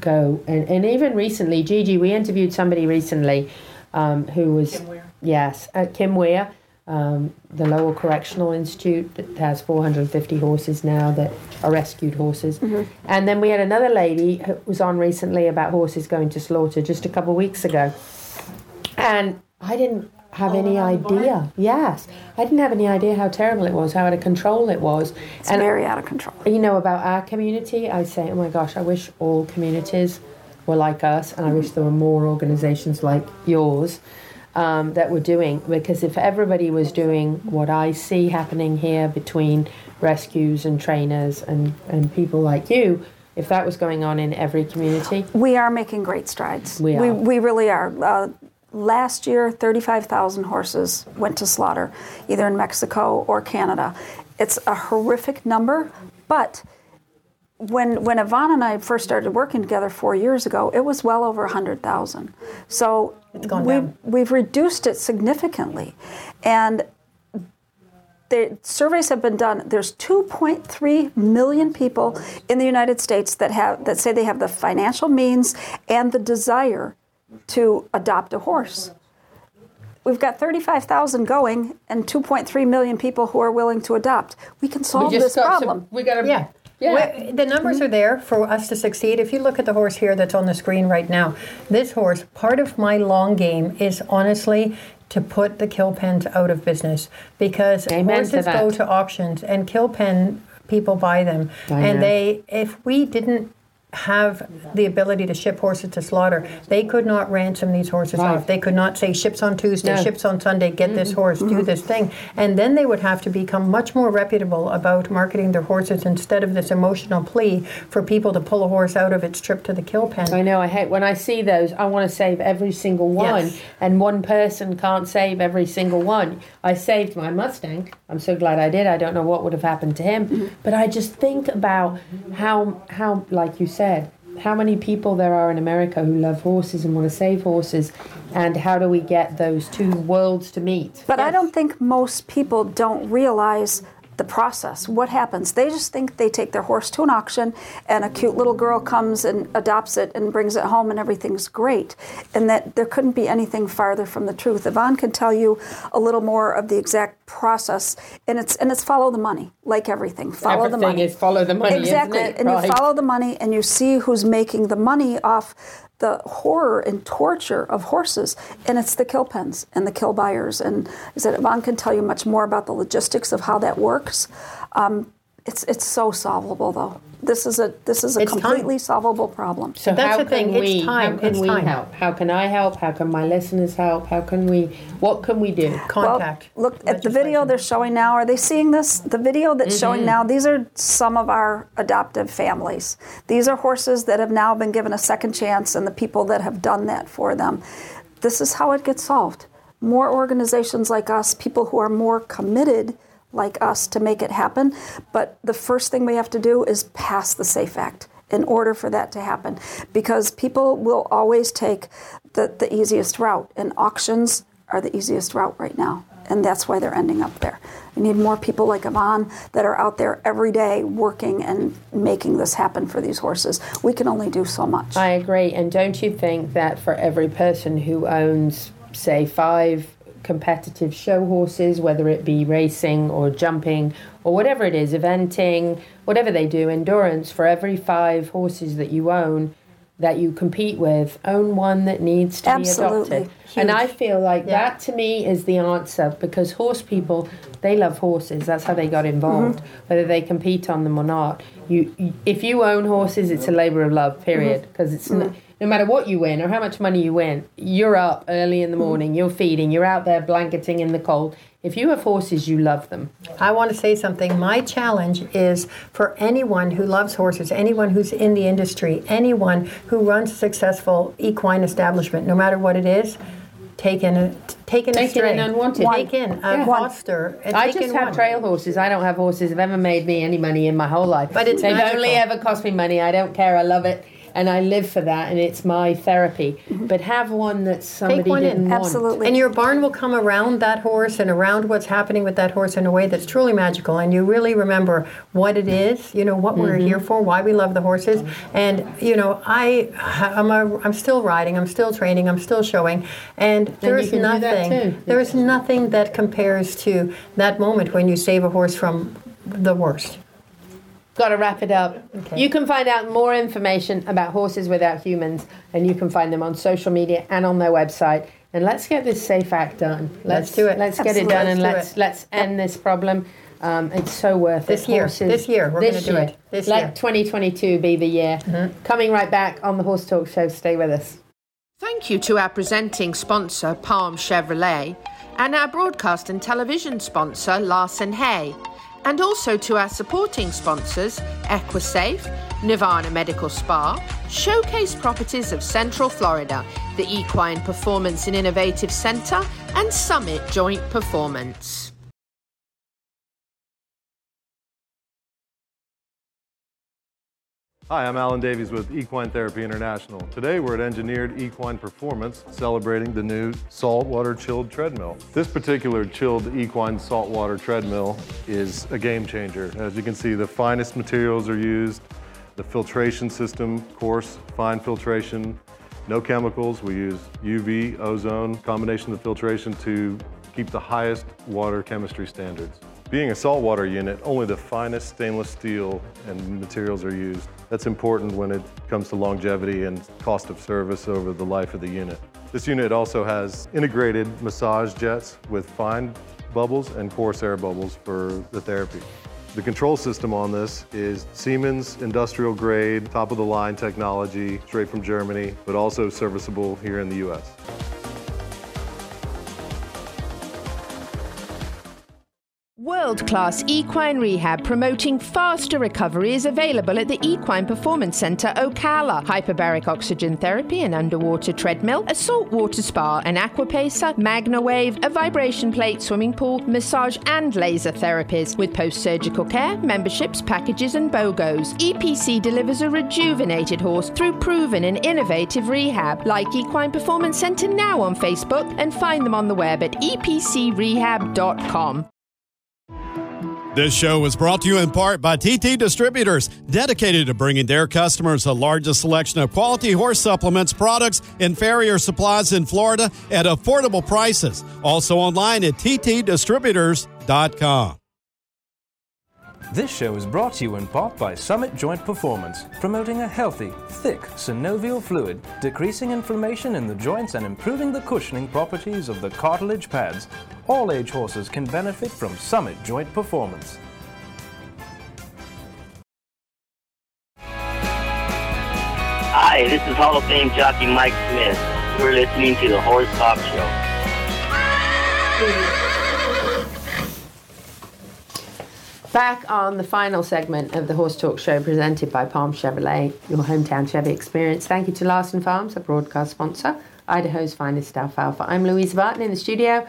go, and even recently, Gigi, we interviewed somebody recently who was, Kim Weir. Yes, at Kim Weir, the Lowell Correctional Institute, that has 450 horses now that are rescued horses. And then we had another lady who was on recently about horses going to slaughter just a couple of weeks ago. And I didn't have any idea. Yes. I didn't have any idea how terrible it was, how out of control it was. It's very out of control. You know, about our community, I say, oh my gosh, I wish all communities were like us, and I wish there were more organizations like yours that we're doing, because if everybody was doing what I see happening here between rescues and trainers and people like you, if that was going on in every community. We are making great strides. We really are. Last year, 35,000 horses went to slaughter, either in Mexico or Canada. It's a horrific number, but when Yvonne and I first started working together 4 years ago, it was well over 100,000. So we've reduced it significantly. And the surveys have been done. There's 2.3 million people in the United States that say they have the financial means and the desire to adopt a horse. We've got 35,000 going and 2.3 million people who are willing to adopt. We can solve this problem. The numbers are there for us to succeed. If you look at the horse here that's on the screen right now, this horse, part of my long game is honestly to put the kill pens out of business, because horses go to auctions and kill pen people buy them. If we didn't have the ability to ship horses to slaughter, they could not ransom these horses off. They could not say ships on Tuesday, ships on Sunday, get this horse, do this thing. And then they would have to become much more reputable about marketing their horses instead of this emotional plea for people to pull a horse out of its trip to the kill pen. I know, I hate when I see those. I want to save every single one, and one person can't save every single one. I saved my Mustang. I'm so glad I did. I don't know what would have happened to him, but I just think about how like you said, how many people there are in America who love horses and want to save horses, and how do we get those two worlds to meet? But I don't think most people don't realize the process. What happens? They just think they take their horse to an auction and a cute little girl comes and adopts it and brings it home and everything's great, and that there couldn't be anything farther from the truth. Yvonne can tell you a little more of the exact process, and it's follow the money, like everything. Everything is follow the money, exactly. Isn't it? And you follow the money and you see who's making the money off the horror and torture of horses, and it's the kill pens and the kill buyers. And as I said, Yvonne can tell you much more about the logistics of how that works. It's so solvable, though. This is a completely solvable problem. So that's the thing. It's time. How can we help? How can I help? How can my listeners help? What can we do? Contact. Well, look at the video they're showing now. Are they seeing this? The video that's showing now. These are some of our adoptive families. These are horses that have now been given a second chance, and the people that have done that for them. This is how it gets solved. More organizations like us, people who are more committed like us to make it happen. But the first thing we have to do is pass the SAFE Act in order for that to happen, because people will always take the easiest route, and auctions are the easiest route right now, and that's why they're ending up there. We need more people like Yvonne that are out there every day working and making this happen for these horses. We can only do so much. I agree, and don't you think that for every person who owns, say, 5 competitive show horses, whether it be racing or jumping or whatever it is, eventing, whatever they do, endurance, for every 5 horses that you own, that you compete with, own one that needs to be adopted. Huge. And I feel like that, to me, is the answer, because horse people, they love horses. That's how they got involved, whether they compete on them or not. If you own horses, it's a labor of love, period, because it's no matter what you win or how much money you win, you're up early in the morning, you're feeding, you're out there blanketing in the cold. If you have horses, you love them. I want to say something. My challenge is for anyone who loves horses, anyone who's in the industry, anyone who runs a successful equine establishment, no matter what it is, take in an unwanted. Take in a foster. I just have trail horses. I don't have horses. They've never made me any money in my whole life. But it's magical. They've only ever cost me money. I don't care. I love it. And I live for that, and it's my therapy. But have one that somebody didn't want. Absolutely. And your barn will come around that horse and around what's happening with that horse in a way that's truly magical. And you really remember what it is, you know, what we're here for, why we love the horses. And, you know, I'm still riding, I'm still training, I'm still showing. And there's nothing that compares to that moment when you save a horse from the worst. Got to wrap it up. Okay. You can find out more information about Horses Without Humans, and you can find them on social media and on their website. And let's get this SAFE Act done. Let's do it. Let's get it done, and let's end this problem. It's so worth it. This year, we're going to do it. This year. Let 2022 be the year. Coming right back on the Horse Talk Show. Stay with us. Thank you to our presenting sponsor, Palm Chevrolet, and our broadcast and television sponsor, Larson Hay. And also to our supporting sponsors, EquiSafe, Nirvana Medical Spa, Showcase Properties of Central Florida, the Equine Performance and Innovative Center, and Summit Joint Performance. Hi, I'm Alan Davies with Equine Therapy International. Today we're at Engineered Equine Performance, celebrating the new saltwater chilled treadmill. This particular chilled equine saltwater treadmill is a game changer. As you can see, the finest materials are used, the filtration system, coarse, fine filtration, no chemicals. We use UV, ozone, combination of filtration to keep the highest water chemistry standards. Being a saltwater unit, only the finest stainless steel and materials are used. That's important when it comes to longevity and cost of service over the life of the unit. This unit also has integrated massage jets with fine bubbles and coarse air bubbles for the therapy. The control system on this is Siemens industrial grade, top of the line technology, straight from Germany, but also serviceable here in the US. World-class equine rehab promoting faster recovery is available at the Equine Performance Center Ocala. Hyperbaric oxygen therapy, an underwater treadmill, a saltwater spa, an aquapacer, MagnaWave, a vibration plate, swimming pool, massage and laser therapies with post-surgical care, memberships, packages and BOGOs. EPC delivers a rejuvenated horse through proven and innovative rehab. Like Equine Performance Center now on Facebook and find them on the web at epcrehab.com. This show was brought to you in part by TT Distributors, dedicated to bringing their customers the largest selection of quality horse supplements, products, and farrier supplies in Florida at affordable prices. Also online at ttdistributors.com. This show is brought to you in part by Summit Joint Performance, promoting a healthy, thick synovial fluid, decreasing inflammation in the joints and improving the cushioning properties of the cartilage pads. All age horses can benefit from Summit Joint Performance. Hi, this is Hall of Fame jockey Mike Smith. We're listening to the Horse Talk Show. Back on the final segment of the Horse Talk Show, presented by Palm Chevrolet, your hometown Chevy experience. Thank you to Larson Farms, a broadcast sponsor, Idaho's finest alfalfa. I'm Louisa Barton in the studio.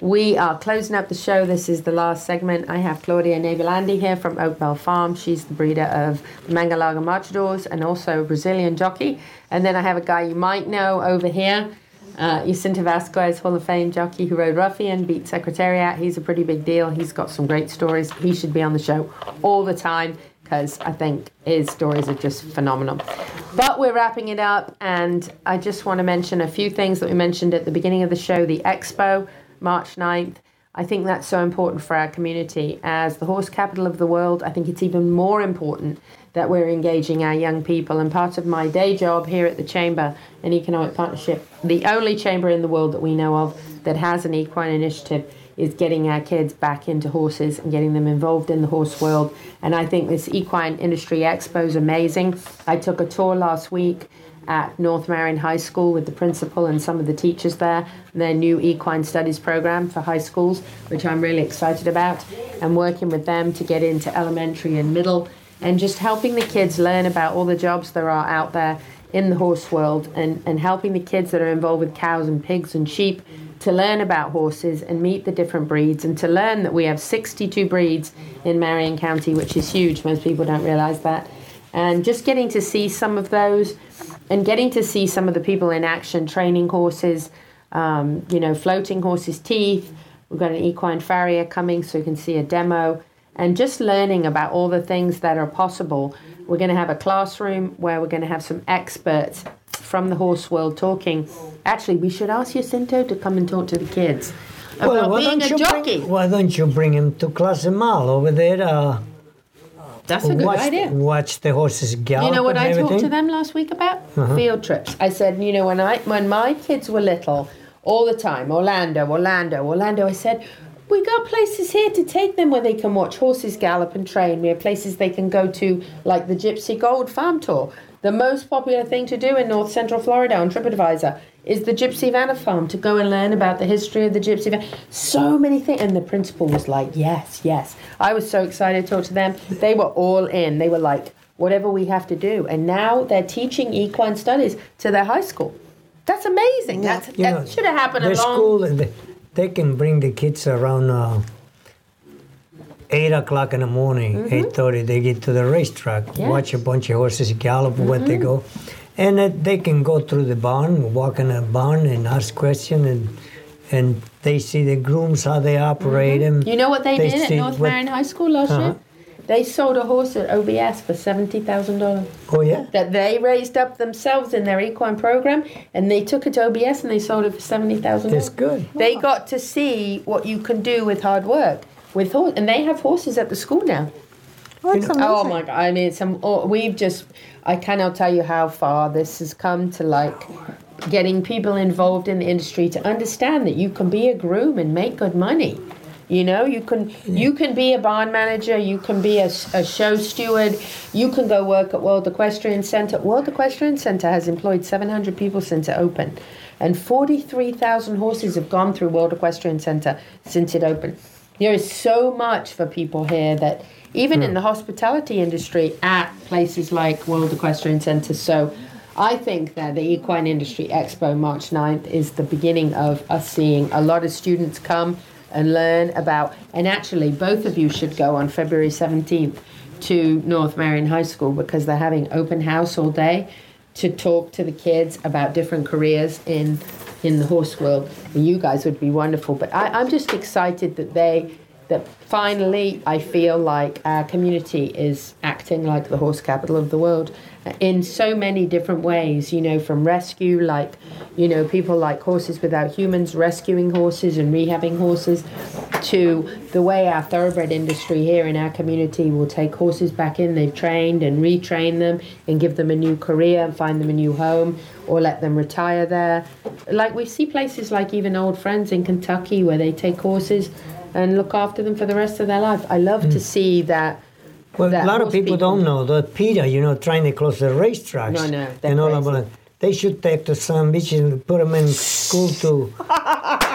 We are closing up the show. This is the last segment. I have Claudia Ney Bellandi here from Oak Bell Farm. She's the breeder of Mangalarga Marchadors and also a Brazilian jockey. And then I have a guy you might know over here, Jacinto Vasquez, Hall of Fame jockey who rode Ruffian, beat Secretariat. He's a pretty big deal. He's got some great stories. He should be on the show all the time because I think his stories are just phenomenal. But we're wrapping it up, and I just want to mention a few things that we mentioned at the beginning of the show. The Expo, March 9th. I think that's so important for our community. As the horse capital of the world, I think it's even more important that we're engaging our young people. And part of my day job here at the Chamber, an economic partnership, the only chamber in the world that we know of that has an equine initiative, is getting our kids back into horses and getting them involved in the horse world. And I think this Equine Industry Expo is amazing. I took a tour last week at North Marion High School with the principal and some of the teachers there, their new equine studies program for high schools, which I'm really excited about, and working with them to get into elementary and middle, and just helping the kids learn about all the jobs there are out there in the horse world, and helping the kids that are involved with cows and pigs and sheep to learn about horses and meet the different breeds, and to learn that we have 62 breeds in Marion County, which is huge. Most people don't realize that. And just getting to see some of those, and getting to see some of the people in action training horses, floating horses' teeth. We've got an equine farrier coming, so you can see a demo. And just learning about all the things that are possible. We're going to have a classroom where we're going to have some experts from the horse world talking. Actually, we should ask Jacinto to come and talk to the kids about being a jockey. Why don't you bring him to Clase Mal over there? That's a good idea. Watch the horses gallop. You know what I talked to them last week about? Uh-huh. Field trips. I said, when my kids were little, all the time, Orlando, I said, we got places here to take them where they can watch horses gallop and train. We have places they can go to, like the Gypsy Gold Farm Tour. The most popular thing to do in North Central Florida on TripAdvisor is the Gypsy Vanna Farm, to go and learn about the history of the Gypsy Vanna. So many things. And the principal was like, yes. I was so excited to talk to them. They were all in. They were like, whatever we have to do. And now they're teaching equine studies to their high school. That's amazing. That should have happened a long time. School, they can bring the kids around 8 o'clock in the morning, mm-hmm. 8:30, they get to the racetrack, yes. Watch a bunch of horses gallop mm-hmm. where they go. And they can go through the barn, walk in the barn and ask questions, and they see the grooms, how they operate them. Mm-hmm. You know what they did at North Marion High School last year? They sold a horse at OBS for $70,000. Oh, yeah? That they raised up themselves in their equine program, and they took it to OBS and they sold it for $70,000. That's good. They got to see what you can do with hard work. And they have horses at the school now. Oh my God! I mean, I cannot tell you how far this has come to, like, getting people involved in the industry to understand that you can be a groom and make good money. You can be a barn manager, you can be a show steward, you can go work at World Equestrian Center. World Equestrian Center has employed 700 people since it opened, and 43,000 horses have gone through World Equestrian Center since it opened. There is so much for people here that even in the hospitality industry at places like World Equestrian Center. So I think that the Equine Industry Expo March 9th is the beginning of us seeing a lot of students come and learn about, and actually both of you should go on February 17th to North Marion High School, because they're having open house all day to talk to the kids about different careers in the horse world. You guys would be wonderful. But I'm just excited that finally I feel like our community is acting like the horse capital of the world in so many different ways, from rescue, people like Horses Without Humans rescuing horses and rehabbing horses, to the way our thoroughbred industry here in our community will take horses back in. They've trained and retrain them and give them a new career and find them a new home, or let them retire there. Like we see places like even Old Friends in Kentucky where they take horses and look after them for the rest of their life. I love to see that. Well, a lot of people don't know that PETA, you know, trying to close the racetracks. No, and all about it. They should take the son bitches and put them in school to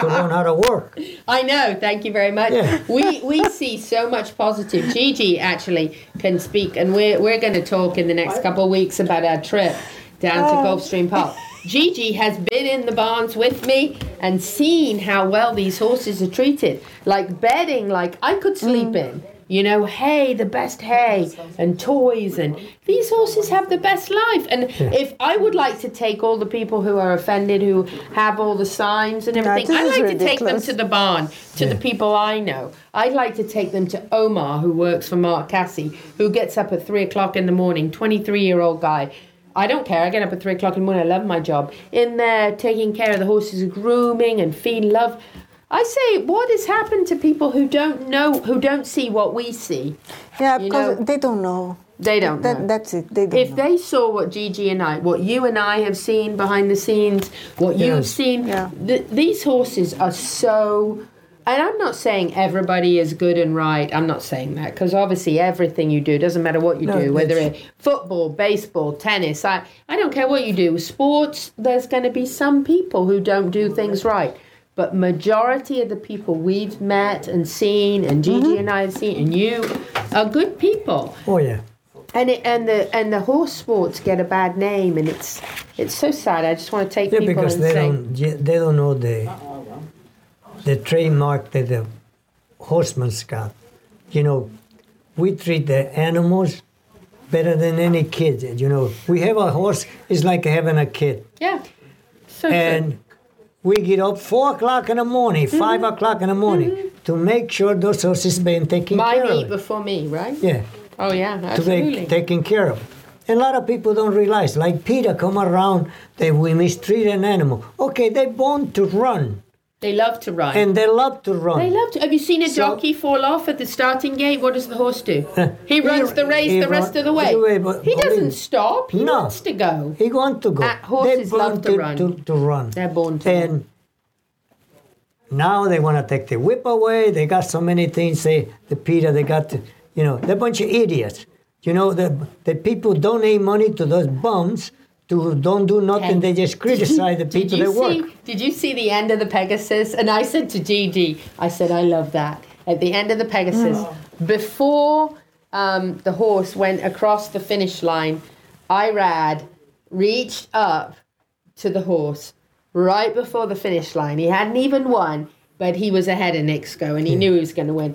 learn how to work. I know. Thank you very much. Yeah. We see so much positive. Gigi actually can speak, and we're going to talk in the next couple of weeks about our trip down to Gulfstream Park. Gigi has been in the barns with me and seen how well these horses are treated. Like bedding, like I could sleep in. You know, hay, the best hay, and toys, and these horses have the best life. And if I would like to take all the people who are offended, who have all the signs and everything, I'd like to take them to the barn, to the people I know. I'd like to take them to Omar, who works for Mark Cassie, who gets up at 3 o'clock in the morning, 23-year-old guy. I don't care. I get up at 3 o'clock in the morning. I love my job. In there, taking care of the horses, grooming and feeding, love. I say, what has happened to people who don't know, who don't see what we see? Yeah, because they don't know. They don't know. That's it. They don't know. If they saw what Gigi and I, what you and I have seen behind the scenes, what you've seen, these horses are so... And I'm not saying everybody is good and right. I'm not saying that, because obviously everything you do, doesn't matter what you do, whether it's football, baseball, tennis, I don't care what you do. Sports, there's going to be some people who don't do things right. But majority of the people we've met and seen, and Gigi and I have seen, and you, are good people. Oh yeah. And the horse sports get a bad name, and it's so sad. I just want to take people because and they don't know the trademark that the horseman's got. You know, we treat the animals better than any kid. You know, we have a horse. It's like having a kid. Yeah. So true. We get up 4 o'clock in the morning, 5 o'clock in the morning, to make sure those horses being taken care of. My meat before me, right? Yeah. Oh, yeah, absolutely. To be taken care of. And a lot of people don't realize, like PETA come around, we mistreat an animal. Okay, they're born to run. They love to run. And they love to run. They love to. Have you seen a jockey fall off at the starting gate? What does the horse do? He runs the race the rest of the way. He doesn't stop. He wants to go. He wants to go. Horses love to run. To run. They're born to run. Now they want to take the whip away. They got so many things. They're a bunch of idiots. You know, the people donate money to those bums. Don't do nothing. They just criticize the people that work. Did you see the end of the Pegasus? And I said to Gigi, I love that. At the end of the Pegasus, before the horse went across the finish line, Irad reached up to the horse right before the finish line. He hadn't even won, but he was ahead of Nick's Go, and he knew he was going to win.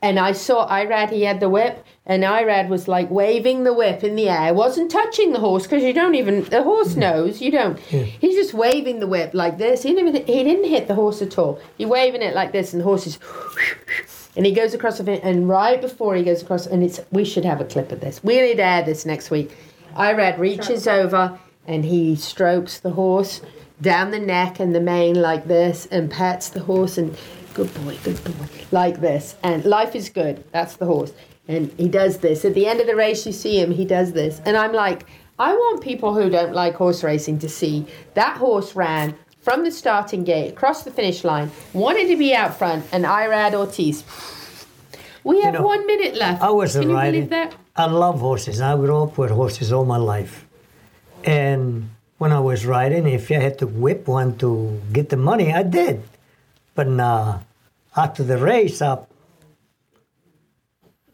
And I saw Irad, he had the whip, and Irad was like waving the whip in the air. Wasn't touching the horse, because the horse knows, you don't. Yeah. He's just waving the whip like this. He didn't hit the horse at all. He's waving it like this, and the horse is, and he goes across, and right before he goes across, and we should have a clip of this. We need to air this next week. Irad reaches over, and he strokes the horse down the neck and the mane like this, and pats the horse, and... good boy, like this. And life is good. That's the horse. And he does this. At the end of the race, you see him, he does this. And I'm like, I want people who don't like horse racing to see that horse ran from the starting gate, across the finish line, wanted to be out front, and Irad Ortiz. We have 1 minute left. I was Can riding. You believe that? I love horses. I grew up with horses all my life. And when I was riding, if I had to whip one to get the money, I did. But after the race up,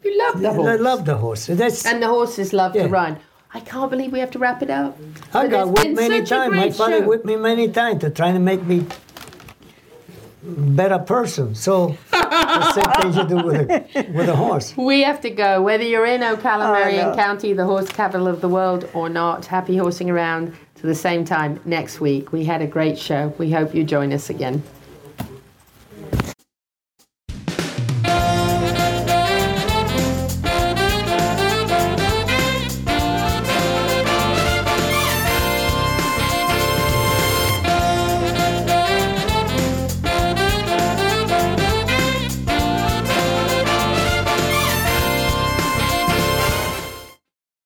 you love the horse. I love the horse. And the horses love to run. I can't believe we have to wrap it up. I got whipped many times. My father whipped me many times to try to make me better person. So the same thing you do with a horse. We have to go. Whether you're in Ocala, Marion County, the horse capital of the world, or not, happy horsing around to the same time next week. We had a great show. We hope you join us again.